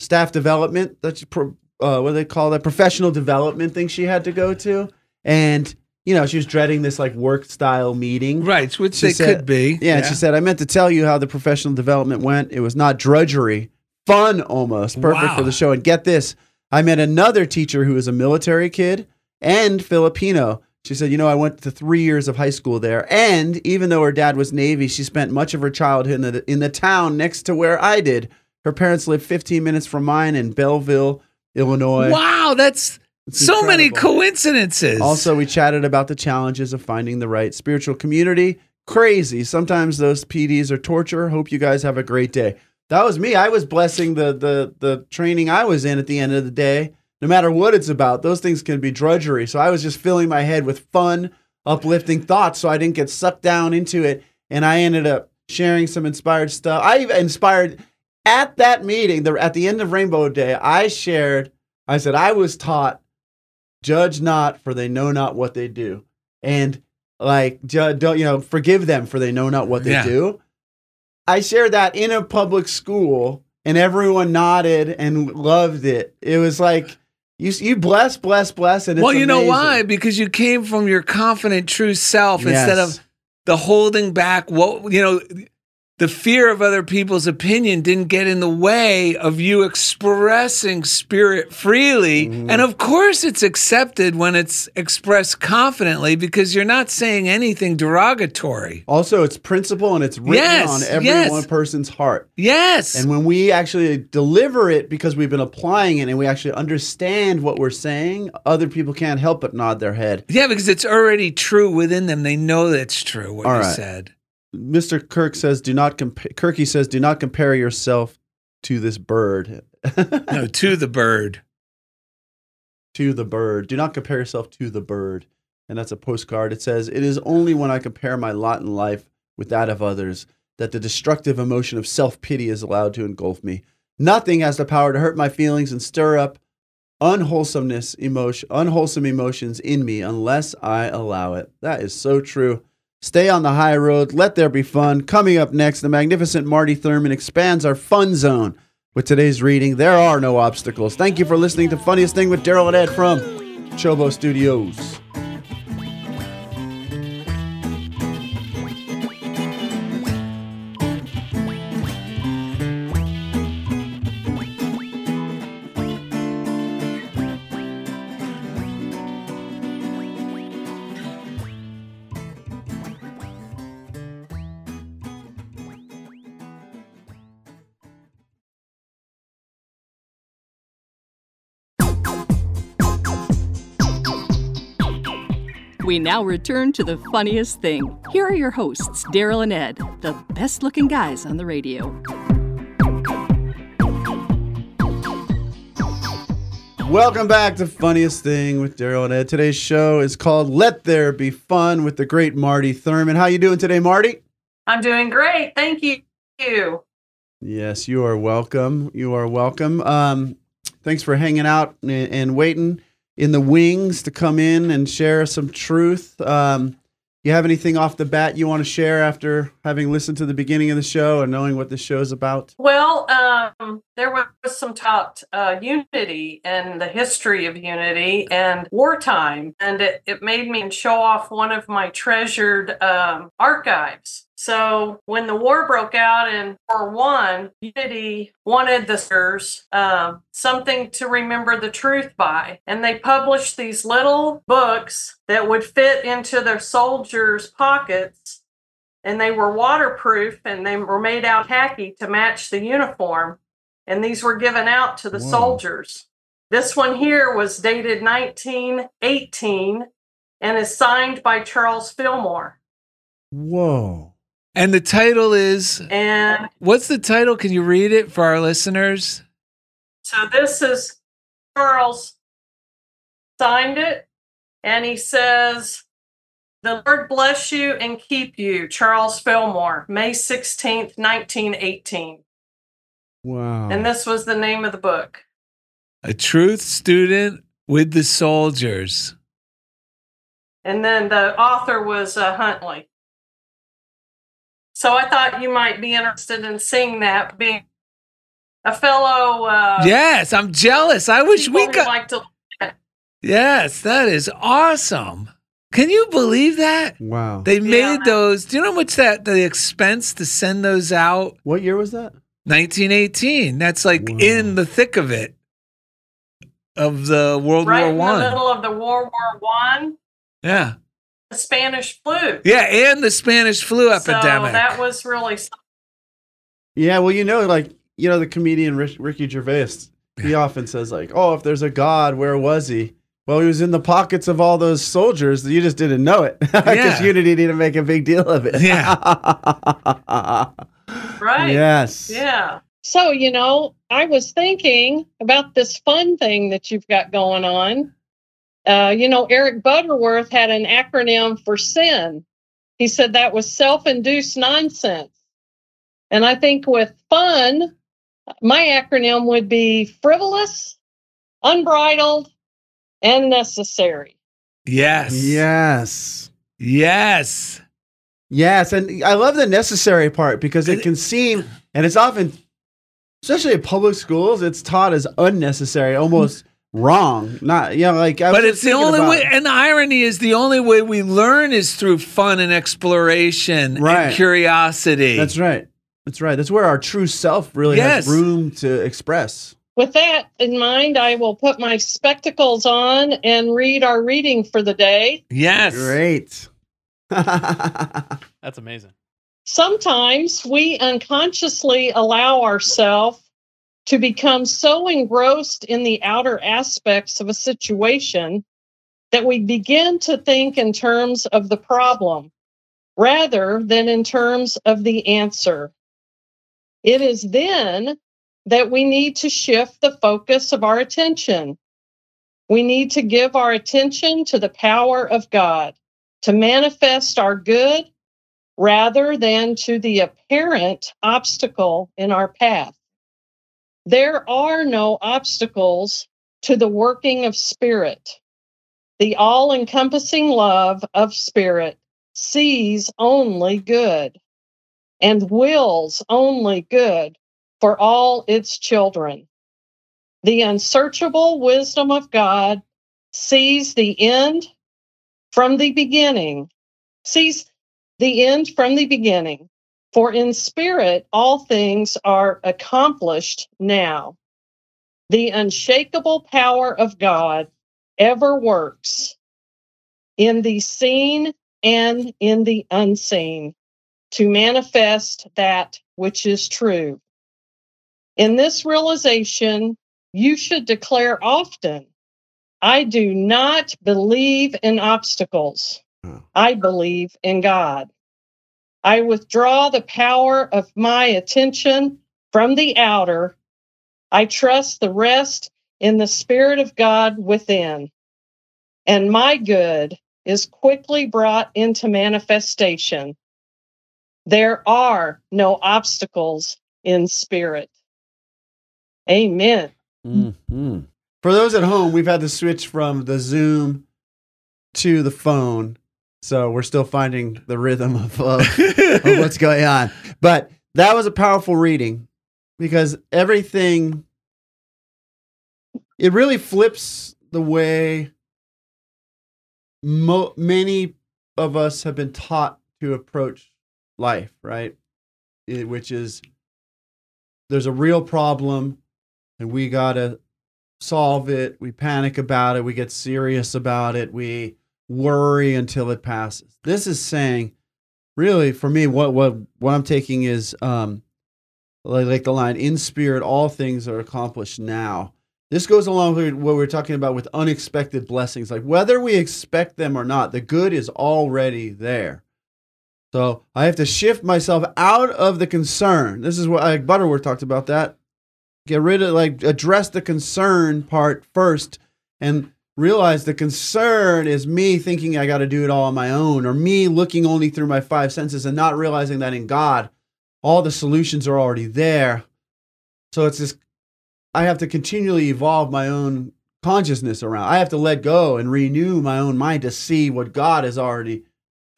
staff development, that's pro, uh, what do they call that? Professional development thing she had to go to. And, you know, she was dreading this like work style meeting. Right. Which they could be. Yeah, yeah. She said, I meant to tell you how the professional development went. It was not drudgery, fun, almost perfect wow. for the show. And get this. I met another teacher who is a military kid and Filipino. She said, you know, I went to three years of high school there. And even though her dad was Navy, she spent much of her childhood in the, in the town next to where I did. Her parents lived fifteen minutes from mine in Belleville, Illinois. Wow, that's it's so incredible. Many coincidences. Also, we chatted about the challenges of finding the right spiritual community. Crazy. Sometimes those P Ds are torture. Hope you guys have a great day. That was me. I was blessing the the the training I was in at the end of the day. No matter what it's about, those things can be drudgery. So I was just filling my head with fun, uplifting thoughts so I didn't get sucked down into it. And I ended up sharing some inspired stuff. I inspired... At that meeting, the, at the end of Rainbow Day, I shared, I said, I was taught, judge not, for they know not what they do. And like, ju- don't, you know, forgive them, for they know not what they yeah. do. I shared that in a public school, and everyone nodded and loved it. It was like, you, you bless, bless, bless, and it's Well, you amazing. Know why? Because you came from your confident, true self yes. instead of the holding back, what you know... The fear of other people's opinion didn't get in the way of you expressing spirit freely. Mm. And of course it's accepted when it's expressed confidently because you're not saying anything derogatory. Also, it's principle and it's written yes, on every yes. one person's heart. Yes. And when we actually deliver it because we've been applying it and we actually understand what we're saying, other people can't help but nod their head. Yeah, because it's already true within them. They know that's true, what All you right. said. Mister Kirk says, "Do not compare." Kirky says, "Do not compare yourself to this bird." No, to the bird. To the bird. Do not compare yourself to the bird. And that's a postcard. It says, "It is only when I compare my lot in life with that of others that the destructive emotion of self-pity is allowed to engulf me. Nothing has the power to hurt my feelings and stir up unwholesomeness, emotion, unwholesome emotions in me unless I allow it." That is so true. Stay on the high road. Let there be fun. Coming up next, the magnificent Marty Thurman expands our fun zone with today's reading, There Are No Obstacles. Thank you for listening to Funniest Thing with Daryl and Ed from Chobo Studios. We now return to The Funniest Thing. Here are your hosts, Daryl and Ed, the best-looking guys on the radio. Welcome back to Funniest Thing with Daryl and Ed. Today's show is called Let There Be Fun with the great Marty Thurman. How you doing today, Marty? I'm doing great. Thank you. Yes, you are welcome. You are welcome. Um, thanks for hanging out and, and waiting in the wings to come in and share some truth. Um, you have anything off the bat you want to share after having listened to the beginning of the show and knowing what the show's about? Well, um, there was some talk, uh, unity and the history of unity and wartime. And it, it made me show off one of my treasured um, archives. So when the war broke out in World War One, Unity wanted the soldiers um, something to remember the truth by. And they published these little books that would fit into their soldiers' pockets. And they were waterproof, and they were made out of khaki to match the uniform. And these were given out to the Whoa. soldiers. This one here was dated nineteen eighteen and is signed by Charles Fillmore. Whoa. And the title is, and what's the title? Can you read it for our listeners? So this is, Charles signed it, and he says, "The Lord bless you and keep you, Charles Fillmore, May sixteenth, nineteen eighteen. Wow. And this was the name of the book. A Truth Student with the Soldiers. And then the author was uh, Huntley. So I thought you might be interested in seeing that, being a fellow. Uh, yes, I'm jealous. I wish we could. Like to- yes, that is awesome. Can you believe that? Wow. They made yeah, those. Do you know how much that the expense to send those out? What year was that? nineteen eighteen. That's like Whoa. in the thick of it, of the World right War One. Right in the middle of the World War One. Yeah. The Spanish flu. Yeah, and the Spanish flu epidemic. So that was really something. Yeah, well, you know, like, you know, the comedian Rich, Ricky Gervais, he yeah. often says, like, oh, if there's a God, where was he? Well, he was in the pockets of all those soldiers. You just didn't know it. Because Unity didn't make a big deal of it. Yeah. Right. Yes. Yeah. So, you know, I was thinking about this fun thing that you've got going on. Uh, you know, Eric Butterworth had an acronym for sin. He said that was self-induced nonsense. And I think with fun, my acronym would be frivolous, unbridled, and necessary. Yes. Yes. Yes. Yes. And I love the necessary part because it can seem, and it's often, especially in public schools, it's taught as unnecessary, almost wrong, not you know, like. I but it's the only way, it. and the irony is the only way we learn is through fun and exploration right. and curiosity. That's right. That's right. That's where our true self really yes. has room to express. With that in mind, I will put my spectacles on and read our reading for the day. Yes, great. That's amazing. Sometimes we unconsciously allow ourselves to become so engrossed in the outer aspects of a situation that we begin to think in terms of the problem rather than in terms of the answer. It is then that we need to shift the focus of our attention. We need to give our attention to the power of God to manifest our good rather than to the apparent obstacle in our path. There are no obstacles to the working of Spirit. The all-encompassing love of Spirit sees only good and wills only good for all its children. The unsearchable wisdom of God sees the end from the beginning, sees the end from the beginning. For in Spirit, all things are accomplished now. The unshakable power of God ever works in the seen and in the unseen to manifest that which is true. In this realization, you should declare often, I do not believe in obstacles. I believe in God. I withdraw the power of my attention from the outer. I trust the rest in the Spirit of God within. And my good is quickly brought into manifestation. There are no obstacles in Spirit. Amen. Mm-hmm. For those at home, we've had to switch from the Zoom to the phone. So we're still finding the rhythm of, of, of what's going on. But that was a powerful reading because everything, it really flips the way mo- many of us have been taught to approach life, right? It, which is, there's a real problem and we got to solve it. We panic about it. We get serious about it. We worry until it passes. This is saying, really, for me, what what, what I'm taking is, um, like, like the line, in spirit, all things are accomplished now. This goes along with what we were talking about with unexpected blessings. Like, whether we expect them or not, the good is already there. So I have to shift myself out of the concern. This is what Eric Butterworth talked about, that. Get rid of, like, address the concern part first and realize the concern is me thinking I got to do it all on my own, or me looking only through my five senses and not realizing that in God, all the solutions are already there. So it's this, I have to continually evolve my own consciousness around. I have to let go and renew my own mind to see what God has already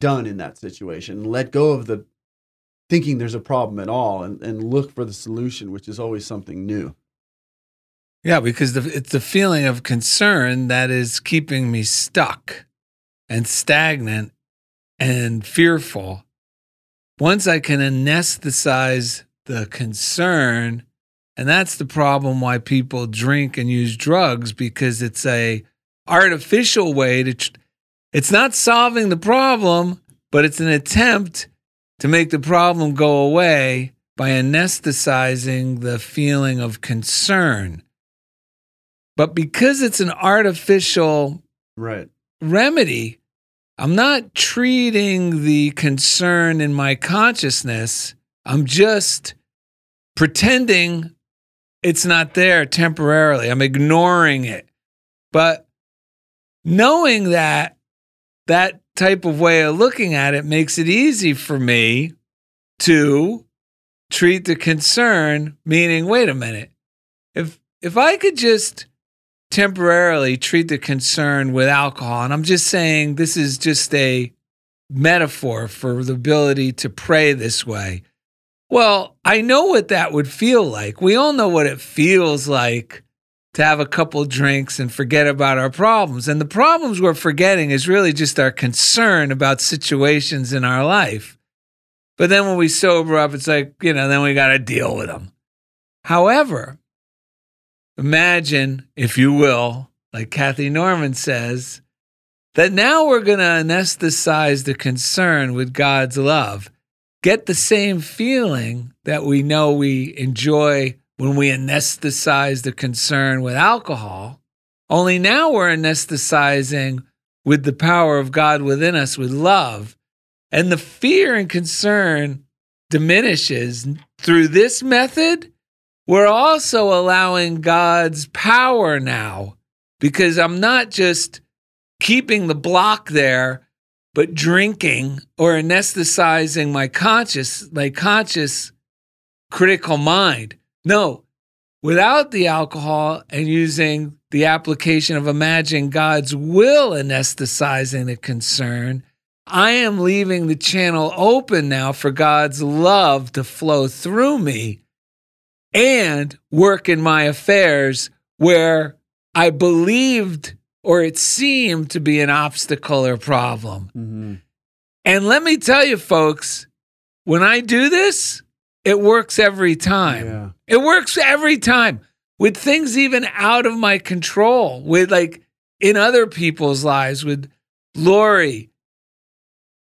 done in that situation. Let go of the thinking there's a problem at all, and, and look for the solution, which is always something new. Yeah, because the, it's the feeling of concern that is keeping me stuck and stagnant and fearful. Once I can anesthetize the concern, and that's the problem why people drink and use drugs, because it's a artificial way to, tr it's not solving the problem, but it's an attempt to make the problem go away by anesthetizing the feeling of concern. But because it's an artificial right. remedy, I'm not treating the concern in my consciousness. I'm just pretending it's not there temporarily. I'm ignoring it. But knowing that, that type of way of looking at it makes it easy for me to treat the concern, meaning, wait a minute, if if I could just temporarily treat the concern with alcohol, and I'm just saying this is just a metaphor for the ability to pray this way. Well, I know what that would feel like. We all know what it feels like to have a couple drinks and forget about our problems. And the problems we're forgetting is really just our concern about situations in our life. But then when we sober up, it's like, you know, then we got to deal with them. However, imagine, if you will, like Kathy Norman says, that now we're going to anesthetize the concern with God's love. Get the same feeling that we know we enjoy when we anesthetize the concern with alcohol, only now we're anesthetizing with the power of God within us, with love. And the fear and concern diminishes. Through this method, we're also allowing God's power now, because I'm not just keeping the block there, but drinking or anesthetizing my conscious, my conscious critical mind. No, without the alcohol and using the application of imagine God's will anesthetizing the concern, I am leaving the channel open now for God's love to flow through me and work in my affairs where I believed or it seemed to be an obstacle or problem. Mm-hmm. And let me tell you, folks, when I do this, it works every time. Yeah. It works every time with things even out of my control, with like in other people's lives, with Lori.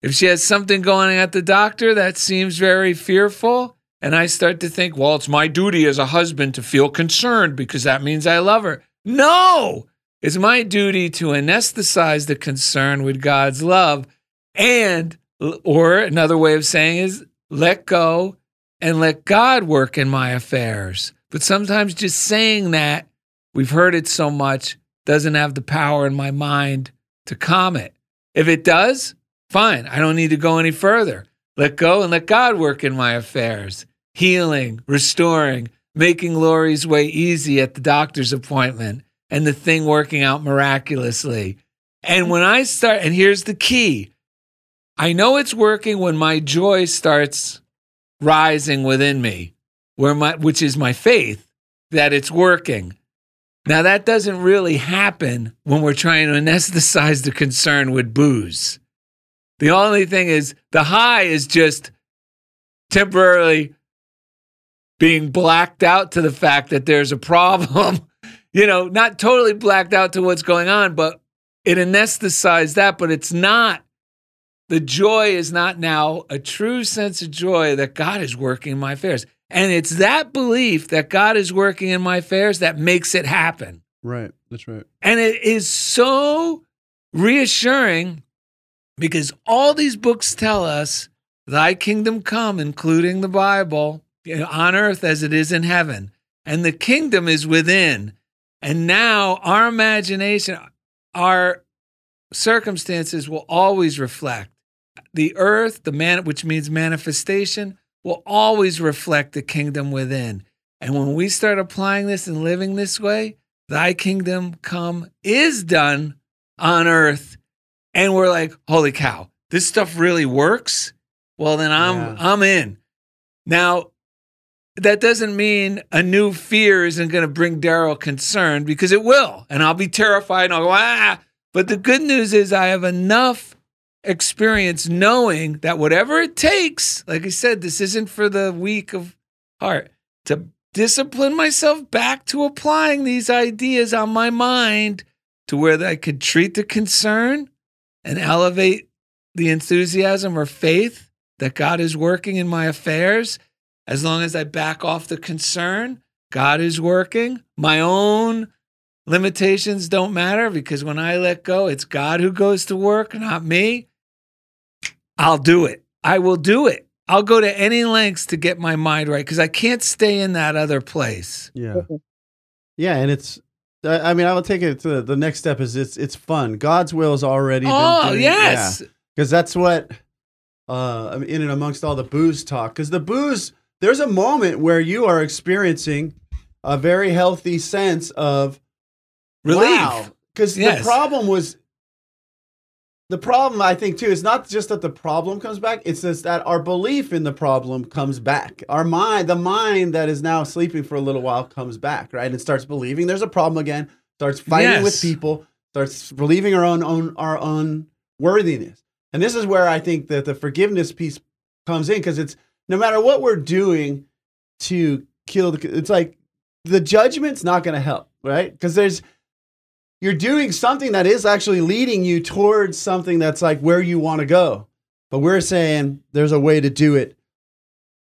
If she has something going at the doctor that seems very fearful, and I start to think, well, it's my duty as a husband to feel concerned because that means I love her. No, it's my duty to anesthetize the concern with God's love, and, or another way of saying is, let go and let God work in my affairs. But sometimes just saying that, we've heard it so much, doesn't have the power in my mind to calm it. If it does, fine. I don't need to go any further. Let go and let God work in my affairs. Healing, restoring, making Lori's way easy at the doctor's appointment, and the thing working out miraculously. And when I start, and here's the key, I know it's working when my joy starts rising within me, where my, which is my faith that it's working. Now, that doesn't really happen when we're trying to anesthetize the concern with booze. The only thing is the high is just temporarily being blacked out to the fact that there's a problem, you know, not totally blacked out to what's going on, but it anesthetized that, but it's not. The joy is not now a true sense of joy that God is working in my affairs. And it's that belief that God is working in my affairs that makes it happen. Right, that's right. And it is so reassuring because all these books tell us, thy kingdom come, including the Bible, on earth as it is in heaven. And the kingdom is within. And now our imagination, our circumstances will always reflect. The earth, the man, which means manifestation, will always reflect the kingdom within. And when we start applying this and living this way, thy kingdom come is done on earth. And we're like, holy cow, this stuff really works? Well, then I'm yeah. I'm in. Now, that doesn't mean a new fear isn't going to bring Daryl concern, because it will. And I'll be terrified and I'll go, ah. But the good news is I have enough experience knowing that whatever it takes, like I said, this isn't for the weak of heart, to discipline myself back to applying these ideas on my mind to where I could treat the concern and elevate the enthusiasm or faith that God is working in my affairs. As long as I back off the concern, God is working. My own limitations don't matter, because when I let go, it's God who goes to work, not me. I'll do it. I will do it. I'll go to any lengths to get my mind right, because I can't stay in that other place. Yeah. Yeah, and it's, I mean, I will take it to the next step is it's it's fun. God's will is already Oh, been yes. Because yeah. that's what, uh, I'm in and amongst all the booze talk, because the booze, there's a moment where you are experiencing a very healthy sense of relief. Because wow. yes. the problem was, the problem I think too, is not just that the problem comes back, it's just that our belief in the problem comes back. Our mind, the mind that is now sleeping for a little while comes back, right? And starts believing there's a problem again, starts fighting yes. with people, starts believing our own, own, our own worthiness. And this is where I think that the forgiveness piece comes in, because it's no matter what we're doing to kill, the, it's like the judgment's not going to help, right? Because there's, you're doing something that is actually leading you towards something that's like where you want to go. But we're saying there's a way to do it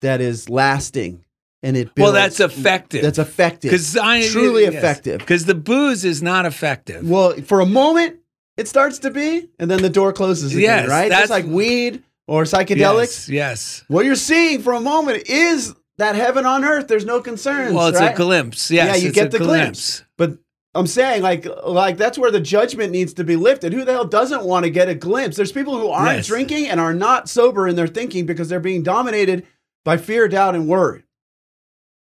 that is lasting and it builds. Well, that's effective. That's effective. I, Truly yes. effective. Because the booze is not effective. Well, for a moment, it starts to be, and then the door closes again, yes, right? That's, that's like weed or psychedelics. Yes, yes. What you're seeing for a moment is that heaven on earth. There's no concerns, Well, it's right? a glimpse. Yes, yeah, you it's get a the glimpse. glimpse. But I'm saying, like, like that's where the judgment needs to be lifted. Who the hell doesn't want to get a glimpse? There's people who aren't yes. drinking and are not sober in their thinking because they're being dominated by fear, doubt, and worry.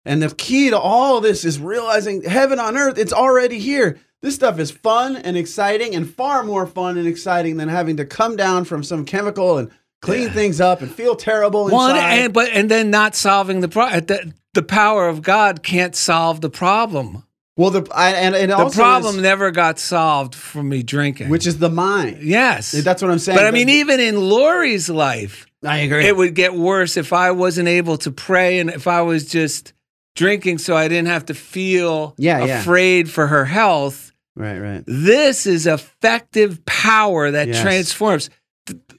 And the key to all this is realizing heaven on earth, it's already here. This stuff is fun and exciting, and far more fun and exciting than having to come down from some chemical and clean yeah. things up and feel terrible inside. One, and, but, and then not solving the problem. The, the power of God can't solve the problem. Well, the I, and it the also problem is, never got solved from me drinking, which is the mind. Yes, that's what I'm saying. But I mean, even in Lori's life, I agree. It would get worse if I wasn't able to pray and if I was just drinking, so I didn't have to feel yeah, afraid yeah. for her health. Right, right. This is effective power that yes. transforms.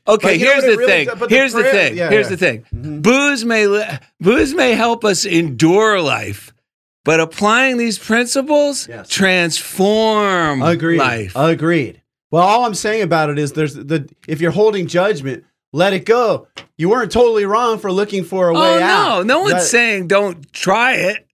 Okay, here's the, really thing. The here's the prayer, thing. Yeah, here's yeah. the thing. Here's the thing. Booze may booze may help us endure life. But applying these principles yes. transform Agreed. life. Agreed. Well, all I'm saying about it is there's the if you're holding judgment, let it go. You weren't totally wrong for looking for a way oh, out. No, no one's that, saying don't try it.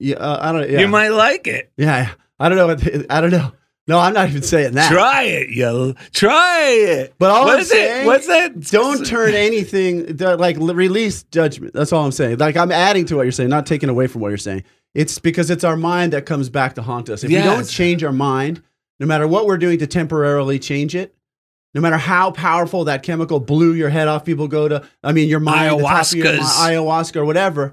Yeah, uh, I don't. Yeah. You might like it. Yeah, I don't know. What, I don't know. No, I'm not even saying that. Try it, yo. Try it. But all I'm saying, what's that? Don't turn anything, like release judgment. That's all I'm saying. Like I'm adding to what you're saying, not taking away from what you're saying. It's because it's our mind that comes back to haunt us. If yes. we don't change our mind, no matter what we're doing to temporarily change it, no matter how powerful that chemical blew your head off, people go to, I mean, your mind, the top of your mind, ayahuasca or whatever.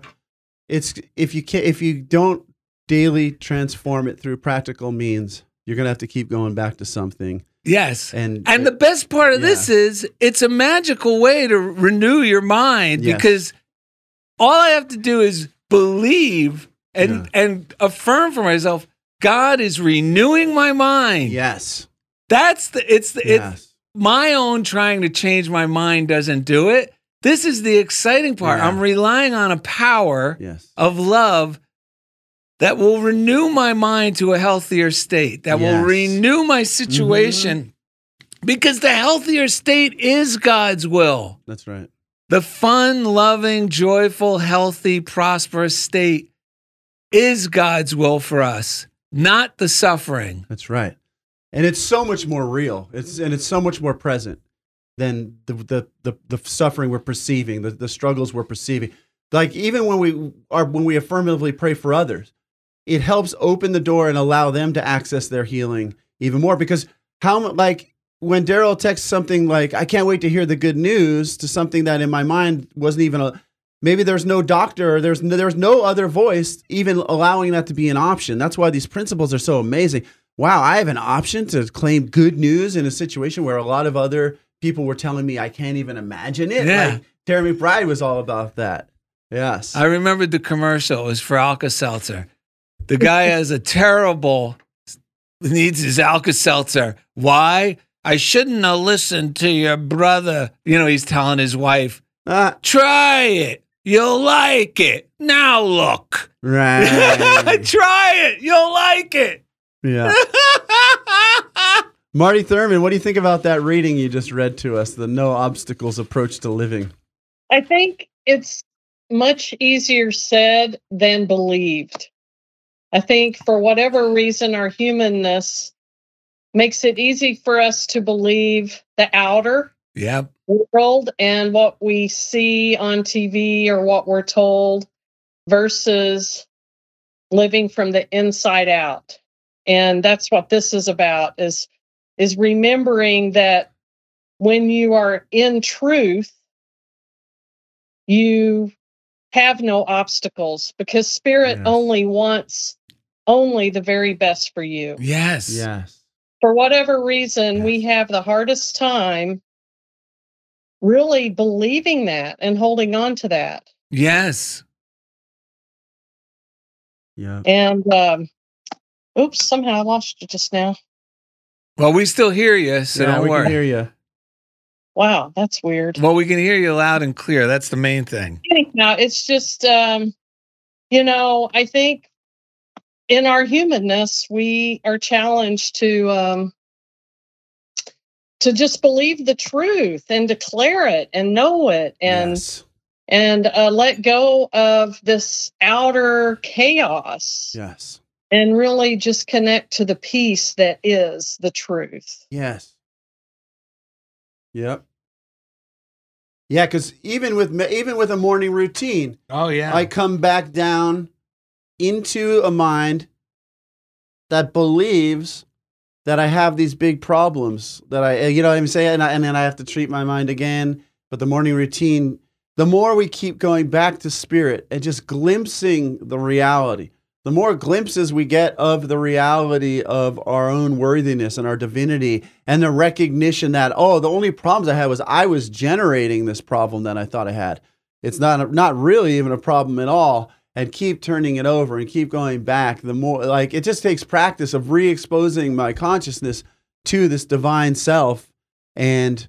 It's if you can't, if you don't daily transform it through practical means, you're going to have to keep going back to something Yes. And, and it, the best part of yeah. this is it's a magical way to renew your mind yes. because all I have to do is believe and, yeah. and affirm for myself, God is renewing my mind. Yes. That's the, it's the, yes. it's my own trying to change my mind doesn't do it. This is the exciting part. Yeah. I'm relying on a power yes. of love that will renew my mind to a healthier state, that yes. will renew my situation, mm-hmm. because the healthier state is God's will. That's right. The fun, loving, joyful, healthy, prosperous state is God's will for us, not the suffering. That's right. And it's so much more real. It's and it's so much more present than the the the, the suffering we're perceiving, the, the struggles we're perceiving. Like even when we are when we affirmatively pray for others, it helps open the door and allow them to access their healing even more. Because how like when Daryl texts something like "I can't wait to hear the good news" to something that in my mind wasn't even a maybe there's no doctor, or there's no, there's no other voice even allowing that to be an option. That's why these principles are so amazing. Wow, I have an option to claim good news in a situation where a lot of other people were telling me I can't even imagine it. Yeah. Like Terry McBride was all about that. Yes. I remembered the commercial. It was for Alka-Seltzer. The guy has a terrible, needs his Alka-Seltzer. Why? I shouldn't have listened to your brother. You know, he's telling his wife, uh, try it. You'll like it. Now look. Right. Try it. You'll like it. Yeah. Marty Thurman, what do you think about that reading you just read to us, the No Obstacles Approach to Living? I think it's much easier said than believed. I think for whatever reason, our humanness makes it easy for us to believe the outer yeah. world and what we see on T V or what we're told versus living from the inside out. And that's what this is about, is, is remembering that when you are in truth, you have no obstacles because spirit yes. only wants only the very best for you. Yes. Yes. For whatever reason, yes. we have the hardest time really believing that and holding on to that. Yes. Yeah. And, um, oops, somehow I lost you just now. Well, we still hear you, so yeah, don't we worry. We can hear you. Wow, that's weird. Well, we can hear you loud and clear. That's the main thing. No, it's just, um, you know, I think in our humanness, we are challenged to um, to just believe the truth and declare it and know it and yes. and uh, let go of this outer chaos. Yes. And really just connect to the peace that is the truth. Yes. Yep. Yeah, because even with even with a morning routine, oh yeah, I come back down into a mind that believes that I have these big problems that I, you know what I'm saying? And, I, and then I have to treat my mind again. But the morning routine, the more we keep going back to spirit and just glimpsing the reality, the more glimpses we get of the reality of our own worthiness and our divinity and the recognition that, oh, the only problems I had was I was generating this problem that I thought I had. It's not not really even a problem at all. And keep turning it over and keep going back. The more, like, it just takes practice of re-exposing my consciousness to this divine self. And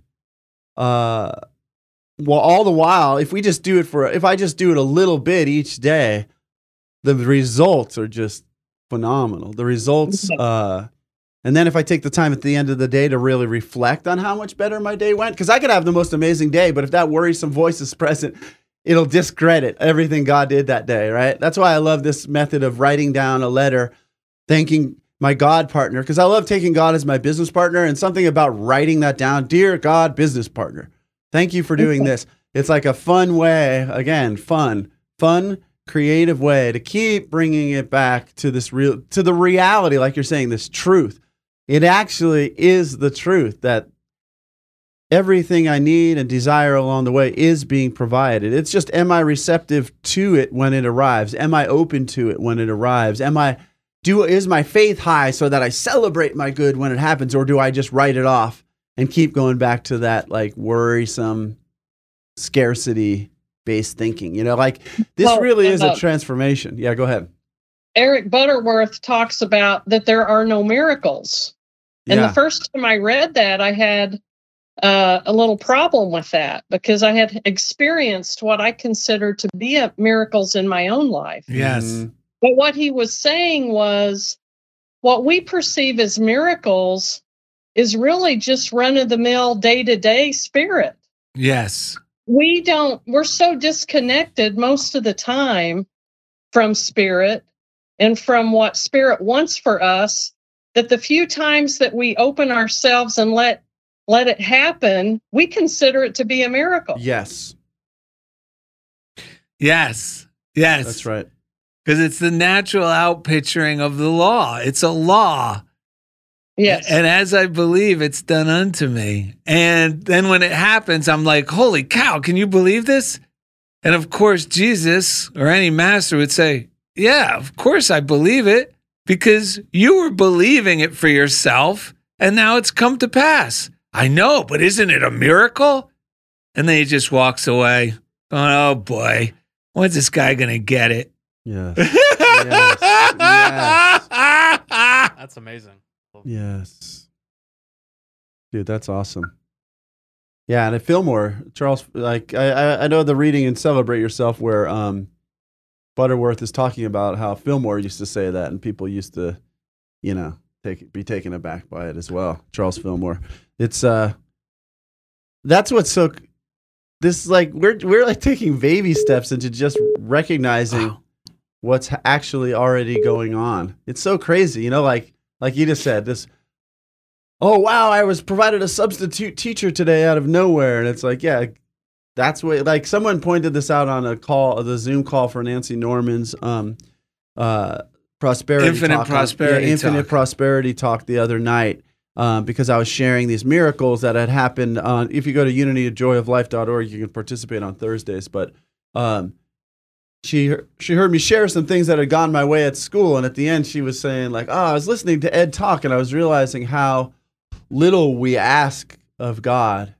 uh, well, all the while, if we just do it for, if I just do it a little bit each day, the results are just phenomenal. The results, uh, and then if I take the time at the end of the day to really reflect on how much better my day went, because I could have the most amazing day, but if that worrisome voice is present, it'll discredit everything God did that day, right? That's why I love this method of writing down a letter, thanking my God partner, because I love taking God as my business partner, and something about writing that down, dear God, business partner, thank you for doing this. It's like a fun way, again, fun, fun, creative way to keep bringing it back to this real, to the reality, like you're saying, this truth. It actually is the truth that everything I need and desire along the way is being provided. It's just, am I receptive to it when it arrives? Am I open to it when it arrives? Am I do is my faith high so that I celebrate my good when it happens, or do I just write it off and keep going back to that like worrisome scarcity based thinking? You know, like this well, really is uh, a transformation. Yeah, go ahead. Eric Butterworth talks about that there are no miracles. And yeah. the first time I read that, I had uh, a little problem with that because I had experienced what I considered to be a miracles in my own life. Yes. Mm-hmm. But what he was saying was what we perceive as miracles is really just run-of-the-mill, day-to-day spirit. Yes. We don't, we're so disconnected most of the time from spirit and from what spirit wants for us, that the few times that we open ourselves and let let it happen, we consider it to be a miracle. Yes. Yes. Yes. That's right. Because it's the natural outpicturing of the law. It's a law. Yes. And as I believe, it's done unto me. And then when it happens, I'm like, holy cow, can you believe this? And of course, Jesus or any master would say, yeah, of course I believe it, because you were believing it for yourself and now it's come to pass. I know, but isn't it a miracle? And then he just walks away. Oh boy, when's this guy going to get it? Yes. Yes. Yes. That's amazing. Yes. Dude, that's awesome. Yeah, and at Fillmore, Charles, like, I, I know the reading in Celebrate Yourself where um, Butterworth is talking about how Fillmore used to say that, and people used to, you know, take be taken aback by it as well. Charles Fillmore. It's, uh, that's what's so, this, like, we're, we're, like, taking baby steps into just recognizing wow. what's actually already going on. It's so crazy, you know, like, Like you just said, this, oh, wow, I was provided a substitute teacher today out of nowhere. And it's like, yeah, that's what, like someone pointed this out on a call, the Zoom call for Nancy Norman's um, uh, prosperity Infinite talk. Prosperity yeah, Infinite talk. Prosperity talk the other night um, because I was sharing these miracles that had happened. On, if you go to unity joy of life dot org, you can participate on Thursdays. But um, She she heard me share some things that had gone my way at school, and at the end she was saying, like, oh, I was listening to Ed talk, and I was realizing how little we ask of God,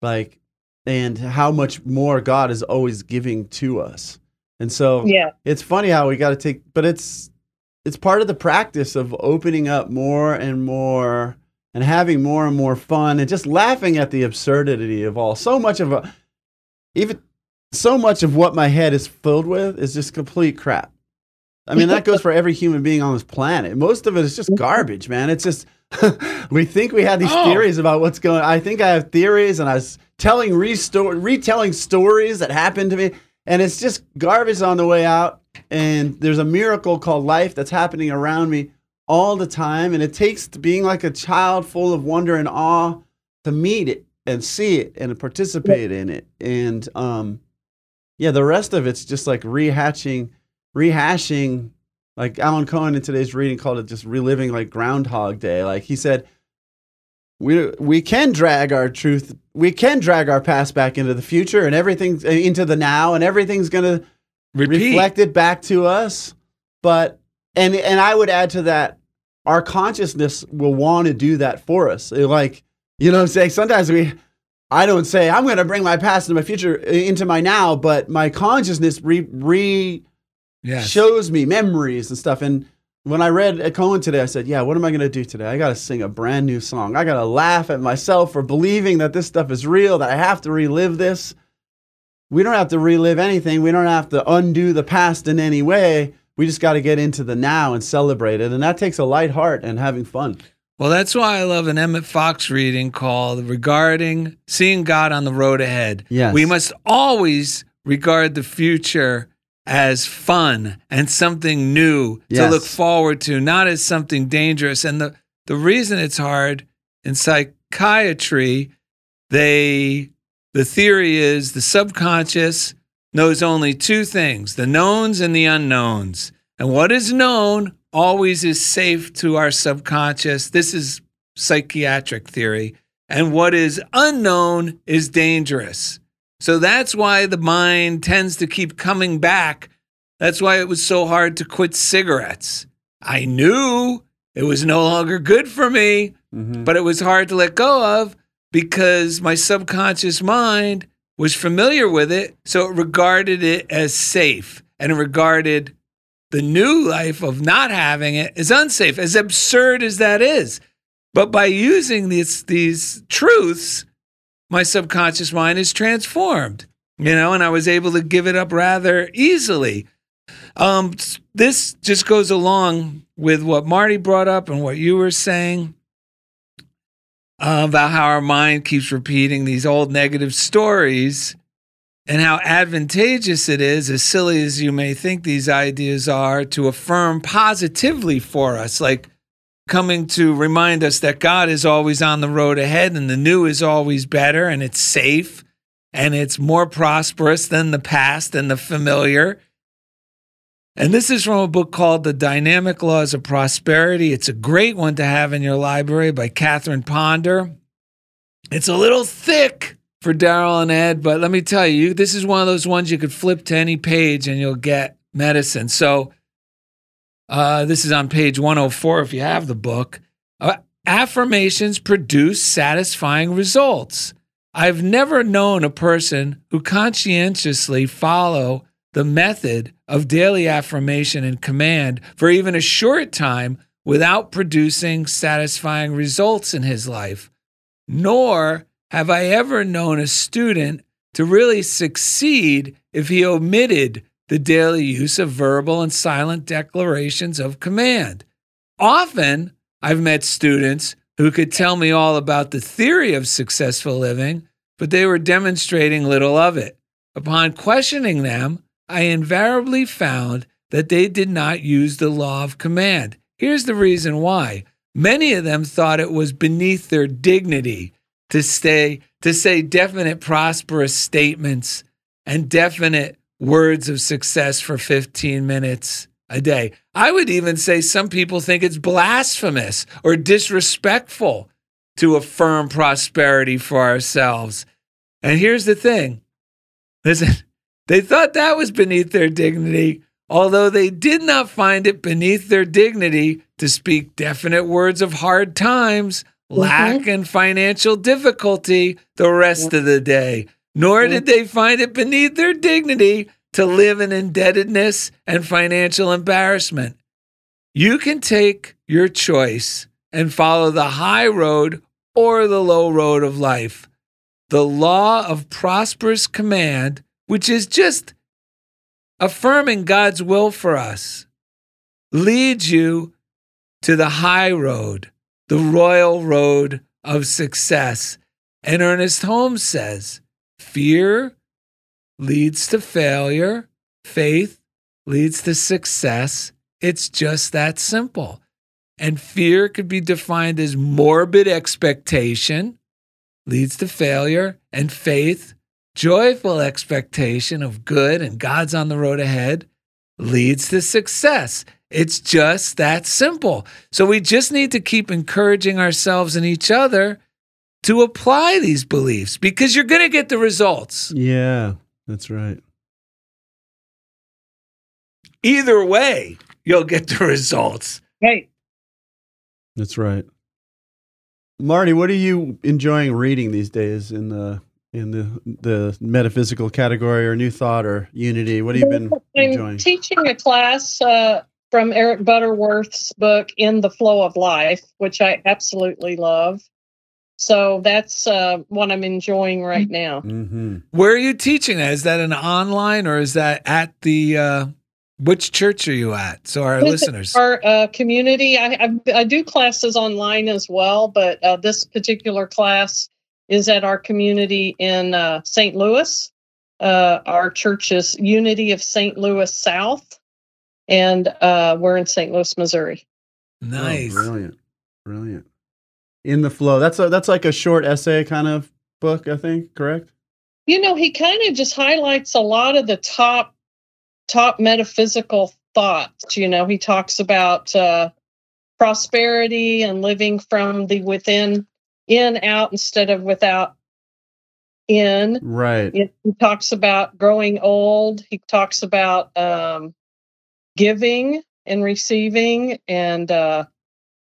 like, and how much more God is always giving to us. And so yeah. it's funny how we got to take, but it's it's part of the practice of opening up more and more and having more and more fun and just laughing at the absurdity of all. So much of a, even... So much of what my head is filled with is just complete crap. I mean, that goes for every human being on this planet. Most of it is just garbage, man. It's just, we think we had these oh. theories about what's going on. I think I have theories, and I was telling re-sto- retelling stories that happened to me, and it's just garbage on the way out. And there's a miracle called life that's happening around me all the time. And it takes being like a child full of wonder and awe to meet it and see it and participate in it. And, um, yeah, the rest of it's just like rehashing, rehashing, like Alan Cohen in today's reading called it just reliving like Groundhog Day. Like he said, we we can drag our truth, we can drag our past back into the future and everything, into the now, and everything's going to reflect it back to us. But, and, and I would add to that, our consciousness will want to do that for us. It, like, you know what I'm saying? Sometimes we... I don't say I'm going to bring my past and my future into my now, but my consciousness re, re yes. shows me memories and stuff. And when I read Cohen today, I said, yeah, what am I going to do today? I got to sing a brand new song. I got to laugh at myself for believing that this stuff is real, that I have to relive this. We don't have to relive anything. We don't have to undo the past in any way. We just got to get into the now and celebrate it. And that takes a light heart and having fun. Well, that's why I love an Emmett Fox reading called Regarding Seeing God on the Road Ahead. Yes. We must always regard the future as fun and something new yes. to look forward to, not as something dangerous. And the, the reason it's hard in psychiatry, they the theory is the subconscious knows only two things, the knowns and the unknowns. And what is known always is safe to our subconscious. This is psychiatric theory. And what is unknown is dangerous. So that's why the mind tends to keep coming back. That's why it was so hard to quit cigarettes. I knew it was no longer good for me, mm-hmm. but it was hard to let go of because my subconscious mind was familiar with it, so it regarded it as safe, and it regarded the new life of not having it as unsafe, as absurd as that is. But by using these these truths, my subconscious mind is transformed, you know, and I was able to give it up rather easily. Um, this just goes along with what Marty brought up and what you were saying uh, about how our mind keeps repeating these old negative stories and how advantageous it is, as silly as you may think these ideas are, to affirm positively for us, like coming to remind us that God is always on the road ahead and the new is always better and it's safe and it's more prosperous than the past and the familiar. And this is from a book called The Dynamic Laws of Prosperity. It's a great one to have in your library by Catherine Ponder. It's a little thick for Daryl and Ed, but let me tell you, this is one of those ones you could flip to any page and you'll get medicine. So uh, this is on page one oh four if you have the book. Uh, affirmations produce satisfying results. I've never known a person who conscientiously follow the method of daily affirmation and command for even a short time without producing satisfying results in his life. Nor have I ever known a student to really succeed if he omitted the daily use of verbal and silent declarations of command. Often, I've met students who could tell me all about the theory of successful living, but they were demonstrating little of it. Upon questioning them, I invariably found that they did not use the law of command. Here's the reason why. Many of them thought it was beneath their dignity to stay, to say definite prosperous statements and definite words of success for fifteen minutes a day. I would even say some people think it's blasphemous or disrespectful to affirm prosperity for ourselves. And here's the thing. Listen. They thought that was beneath their dignity, although they did not find it beneath their dignity to speak definite words of hard times, mm-hmm. lack, and financial difficulty the rest yeah. of the day. Nor yeah. did they find it beneath their dignity to live in indebtedness and financial embarrassment. You can take your choice and follow the high road or the low road of life. The law of prosperous command, which is just affirming God's will for us, leads you to the high road, the royal road of success. And Ernest Holmes says, fear leads to failure, faith leads to success. It's just that simple. And fear could be defined as morbid expectation leads to failure, and faith, joyful expectation of good and God's on the road ahead, leads to success. It's just that simple. So we just need to keep encouraging ourselves and each other to apply these beliefs because you're going to get the results. Yeah, that's right. Either way, you'll get the results. Hey. That's right. Marty, what are you enjoying reading these days in the in the the metaphysical category or new thought or unity? What have you been enjoying? I'm teaching a class uh, from Eric Butterworth's book, In the Flow of Life, which I absolutely love. So that's uh, what I'm enjoying right now. Mm-hmm. Where are you teaching that? Is that an online or is that at the, uh, which church are you at? So our With listeners. Our uh, community. I, I, I do classes online as well, but uh, this particular class is at our community in uh, Saint Louis. Uh, our church is Unity of Saint Louis South, and uh, we're in Saint Louis, Missouri. Nice. Oh, brilliant. Brilliant. In the Flow. That's a, that's like a short essay kind of book, I think, correct? You know, he kind of just highlights a lot of the top, top metaphysical thoughts. You know, he talks about uh, prosperity and living from the within in, out, instead of without in. Right. It, he talks about growing old. He talks about um, giving. and receiving, and uh,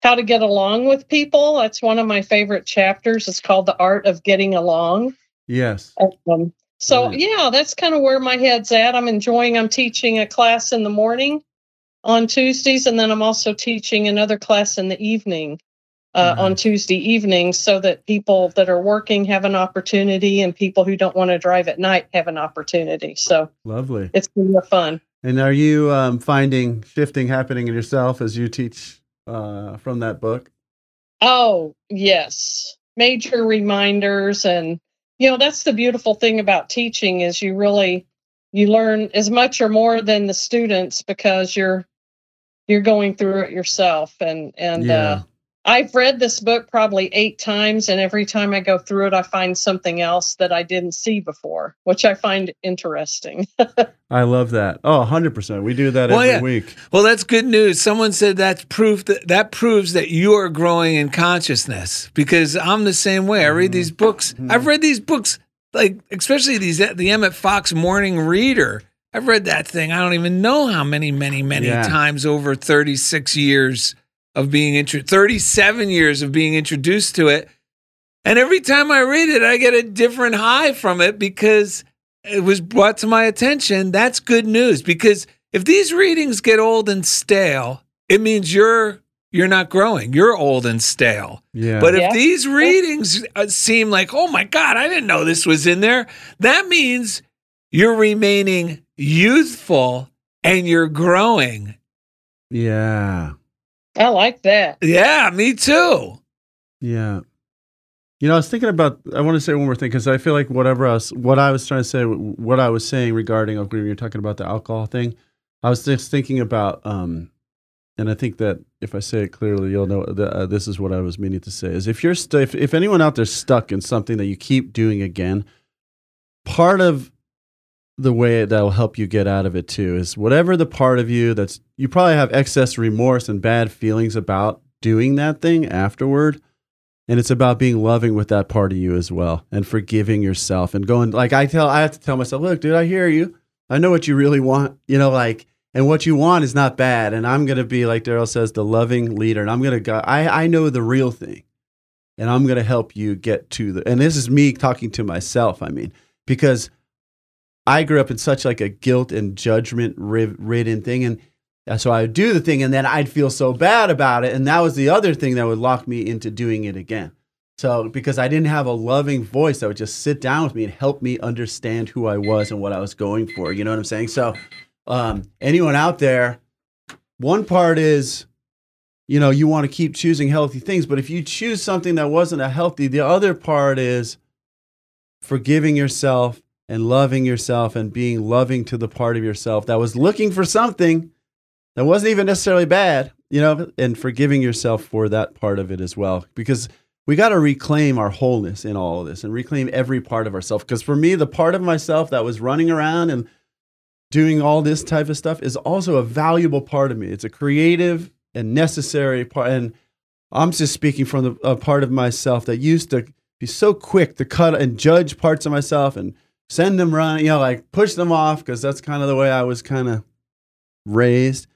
how to get along with people. That's one of my favorite chapters. It's called The Art of Getting Along. Yes. Um, so, right. yeah, that's kind of where my head's at. I'm enjoying, I'm teaching a class in the morning on Tuesdays, and then I'm also teaching another class in the evening uh, right. on Tuesday evenings, so that people that are working have an opportunity, and people who don't want to drive at night have an opportunity. So lovely. It's been fun. And are you um, finding shifting happening in yourself as you teach uh, from that book? Oh, yes. Major reminders. And, you know, that's the beautiful thing about teaching is you really, you learn as much or more than the students because you're, you're going through it yourself. And, and yeah. uh, I've read this book probably eight times. And every time I go through it, I find something else that I didn't see before, which I find interesting. I love that. Oh, one hundred percent. We do that well, every yeah. week. Well, that's good news. Someone said that's proof that, that proves that you are growing in consciousness, because I'm the same way. I read mm. these books. Mm. I've read these books, like especially these the Emmett Fox Morning Reader. I've read that thing. I don't even know how many, many, many yeah. times over thirty-six years of being introduced, thirty-seven years of being introduced to it. And every time I read it, I get a different high from it because it was brought to my attention. That's good news, because if these readings get old and stale, it means you're you're not growing. You're old and stale. Yeah. But if yeah. these readings seem like, oh my God, I didn't know this was in there, that means you're remaining youthful and you're growing. Yeah. I like that. Yeah, me too. Yeah. You know, I was thinking about, I want to say one more thing, because I feel like whatever else, what I was trying to say, what I was saying regarding, when you were talking about the alcohol thing, I was just thinking about, um, and I think that if I say it clearly, you'll know, the, uh, this is what I was meaning to say, is if you're, st- if, if anyone out there's stuck in something that you keep doing again, part of the way that will help you get out of it too is whatever the part of you that's, you probably have excess remorse and bad feelings about doing that thing afterward. And it's about being loving with that part of you as well and forgiving yourself and going, like, I tell, I have to tell myself, look, dude, I hear you. I know what you really want, you know, like, and what you want is not bad. And I'm going to be, like Daryl says, the loving leader. And I'm going to go, I, I know the real thing, and I'm going to help you get to the, and this is me talking to myself. I mean, because I grew up in such like a guilt and judgment ridden thing. And so I would do the thing and then I'd feel so bad about it. And that was the other thing that would lock me into doing it again. So because I didn't have a loving voice that would just sit down with me and help me understand who I was and what I was going for. You know what I'm saying? So um, anyone out there, one part is, you know, you want to keep choosing healthy things, but if you choose something that wasn't a healthy, the other part is forgiving yourself and loving yourself and being loving to the part of yourself that was looking for something that wasn't even necessarily bad, you know, and forgiving yourself for that part of it as well. Because we got to reclaim our wholeness in all of this and reclaim every part of ourselves. Because for me, the part of myself that was running around and doing all this type of stuff is also a valuable part of me. It's a creative and necessary part. And I'm just speaking from the, a part of myself that used to be so quick to cut and judge parts of myself and send them running, you know, like push them off, because that's kind of the way I was kind of raised.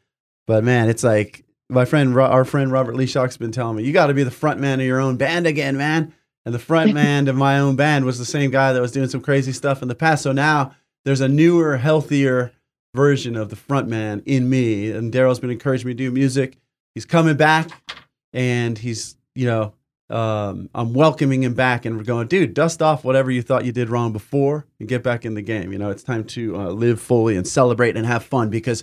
But man, it's like my friend, our friend Robert Lee Shock's been telling me, you got to be the front man of your own band again, man. And the front man of my own band was the same guy that was doing some crazy stuff in the past. So now there's a newer, healthier version of the front man in me. And Daryl's been encouraging me to do music. He's coming back, and he's, you know, Um, I'm welcoming him back, and we're going, dude, dust off whatever you thought you did wrong before and get back in the game. You know, it's time to uh, live fully and celebrate and have fun, because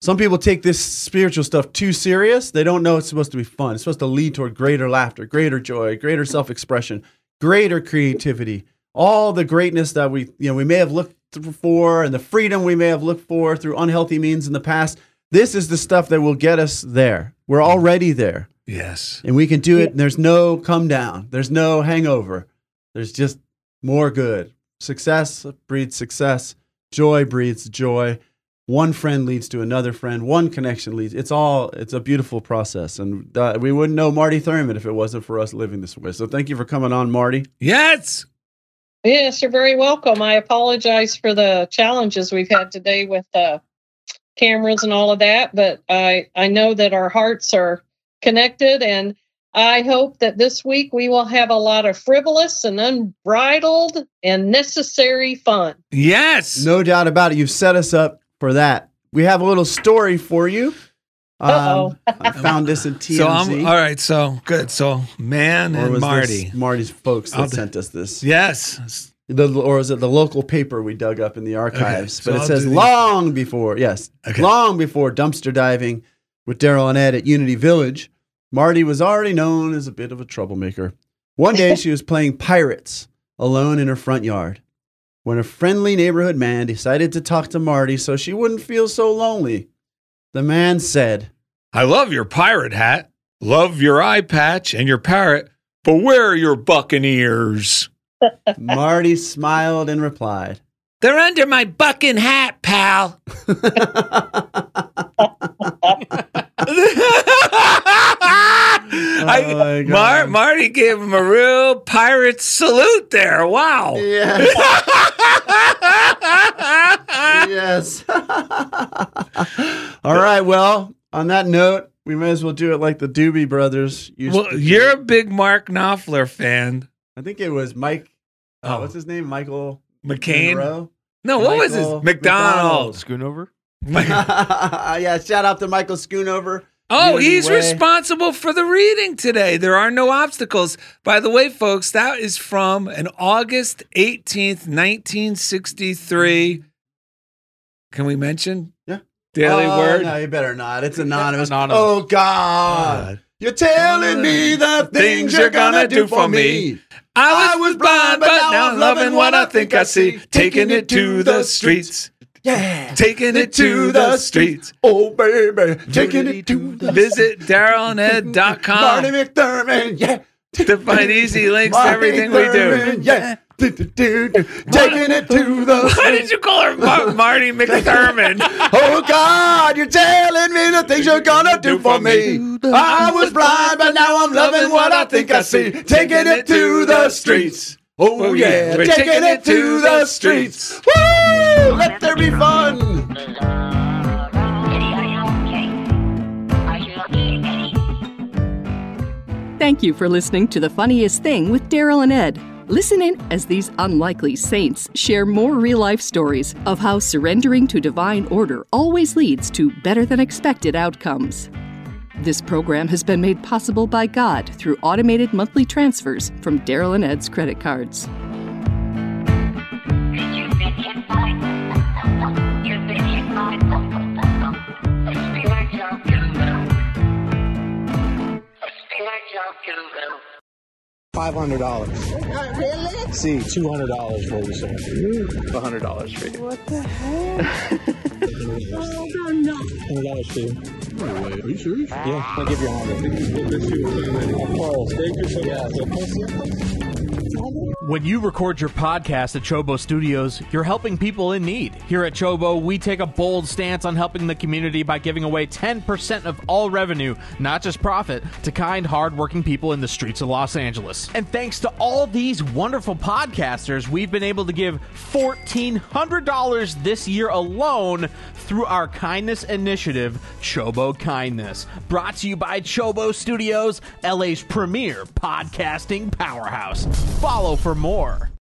some people take this spiritual stuff too serious. They don't know it's supposed to be fun. It's supposed to lead toward greater laughter, greater joy, greater self-expression, greater creativity, all the greatness that we, you know, we may have looked for, and the freedom we may have looked for through unhealthy means in the past. This is the stuff that will get us there. We're already there. Yes. And we can do it. And there's no come down. There's no hangover. There's just more good. Success breeds success. Joy breeds joy. One friend leads to another friend. One connection leads. It's all, it's a beautiful process. And uh, we wouldn't know Marty Thurman if it wasn't for us living this way. So thank you for coming on, Marty. Yes. Yes, you're very welcome. I apologize for the challenges we've had today with uh, cameras and all of that, but I, I know that our hearts are connected, and I hope that this week we will have a lot of frivolous and unbridled and necessary fun. Yes. No doubt about it. You've set us up for that. We have a little story for you. Uh-oh. Um, I found this in T M Z. So I'm, all right, so good. So man or and was Marty. This Marty's folks that I'll, sent us this. Yes. The, or is it the local paper we dug up in the archives? Okay, so but it I'll says long before, yes, okay. long before dumpster diving with Daryl and Ed at Unity Village, Marty was already known as a bit of a troublemaker. One day she was playing pirates alone in her front yard when a friendly neighborhood man decided to talk to Marty so she wouldn't feel so lonely. The man said, "I love your pirate hat, love your eye patch and your parrot, but where are your buccaneers?" Marty smiled and replied, "They're under my bucking hat, pal." I, oh Mar Marty gave him a real pirate salute there. Wow. Yeah. Yes. All right. Well, on that note, we may as well do it like the Doobie Brothers used well, to you're do. A big Mark Knopfler fan. I think it was Mike. Oh, oh what's his name? Michael McCain. Monroe? No, what Michael was his? McDonald. McDonald. Schoonover. Yeah. Shout out to Michael Schoonover. Oh, he's responsible for the reading today. There Are No Obstacles. By the way, folks, that is from an August eighteenth, nineteen sixty-three. Can we mention? Yeah. Daily oh, Word? No, you better not. It's anonymous. anonymous. Oh, God. God. You're telling me the things you're gonna do for me. I was, I was blind, but now I'm loving what I think I see. Taking it to the streets. Yeah. Taking it to the streets. Oh, baby. Taking it to the streets. Visit Daryl and Ed dot com. Marty McThurman, yeah. To find easy links to everything we do. Yeah. Taking it to the streets. Why did you call her Mar Marty McThurman? Oh, God, you're telling me the things you're going to do for me. I was blind, but now I'm loving what I think I see. Taking it to the streets. Oh, yeah, we're taking, taking it to the streets. Woo! Let there be fun. Thank you for listening to The Funniest Thing with Daryl and Ed. Listen in as these unlikely saints share more real-life stories of how surrendering to divine order always leads to better-than-expected outcomes. This program has been made possible by God through automated monthly transfers from Daryl and Ed's credit cards. five hundred dollars. Not really? See, two hundred dollars for the same. one hundred dollars for you. What the heck? Oh, God, no. one hundred dollars for you. Right, are you serious? Yeah, I'll give you one hundred dollars. When you record your podcast at Chobo Studios, you're helping people in need. Here at Chobo, we take a bold stance on helping the community by giving away ten percent of all revenue, not just profit, to kind, hardworking people in the streets of Los Angeles. And thanks to all these wonderful podcasters, we've been able to give fourteen hundred dollars this year alone through our kindness initiative, Chobo Kindness. Brought to you by Chobo Studios, L A's premier podcasting powerhouse. Follow for more.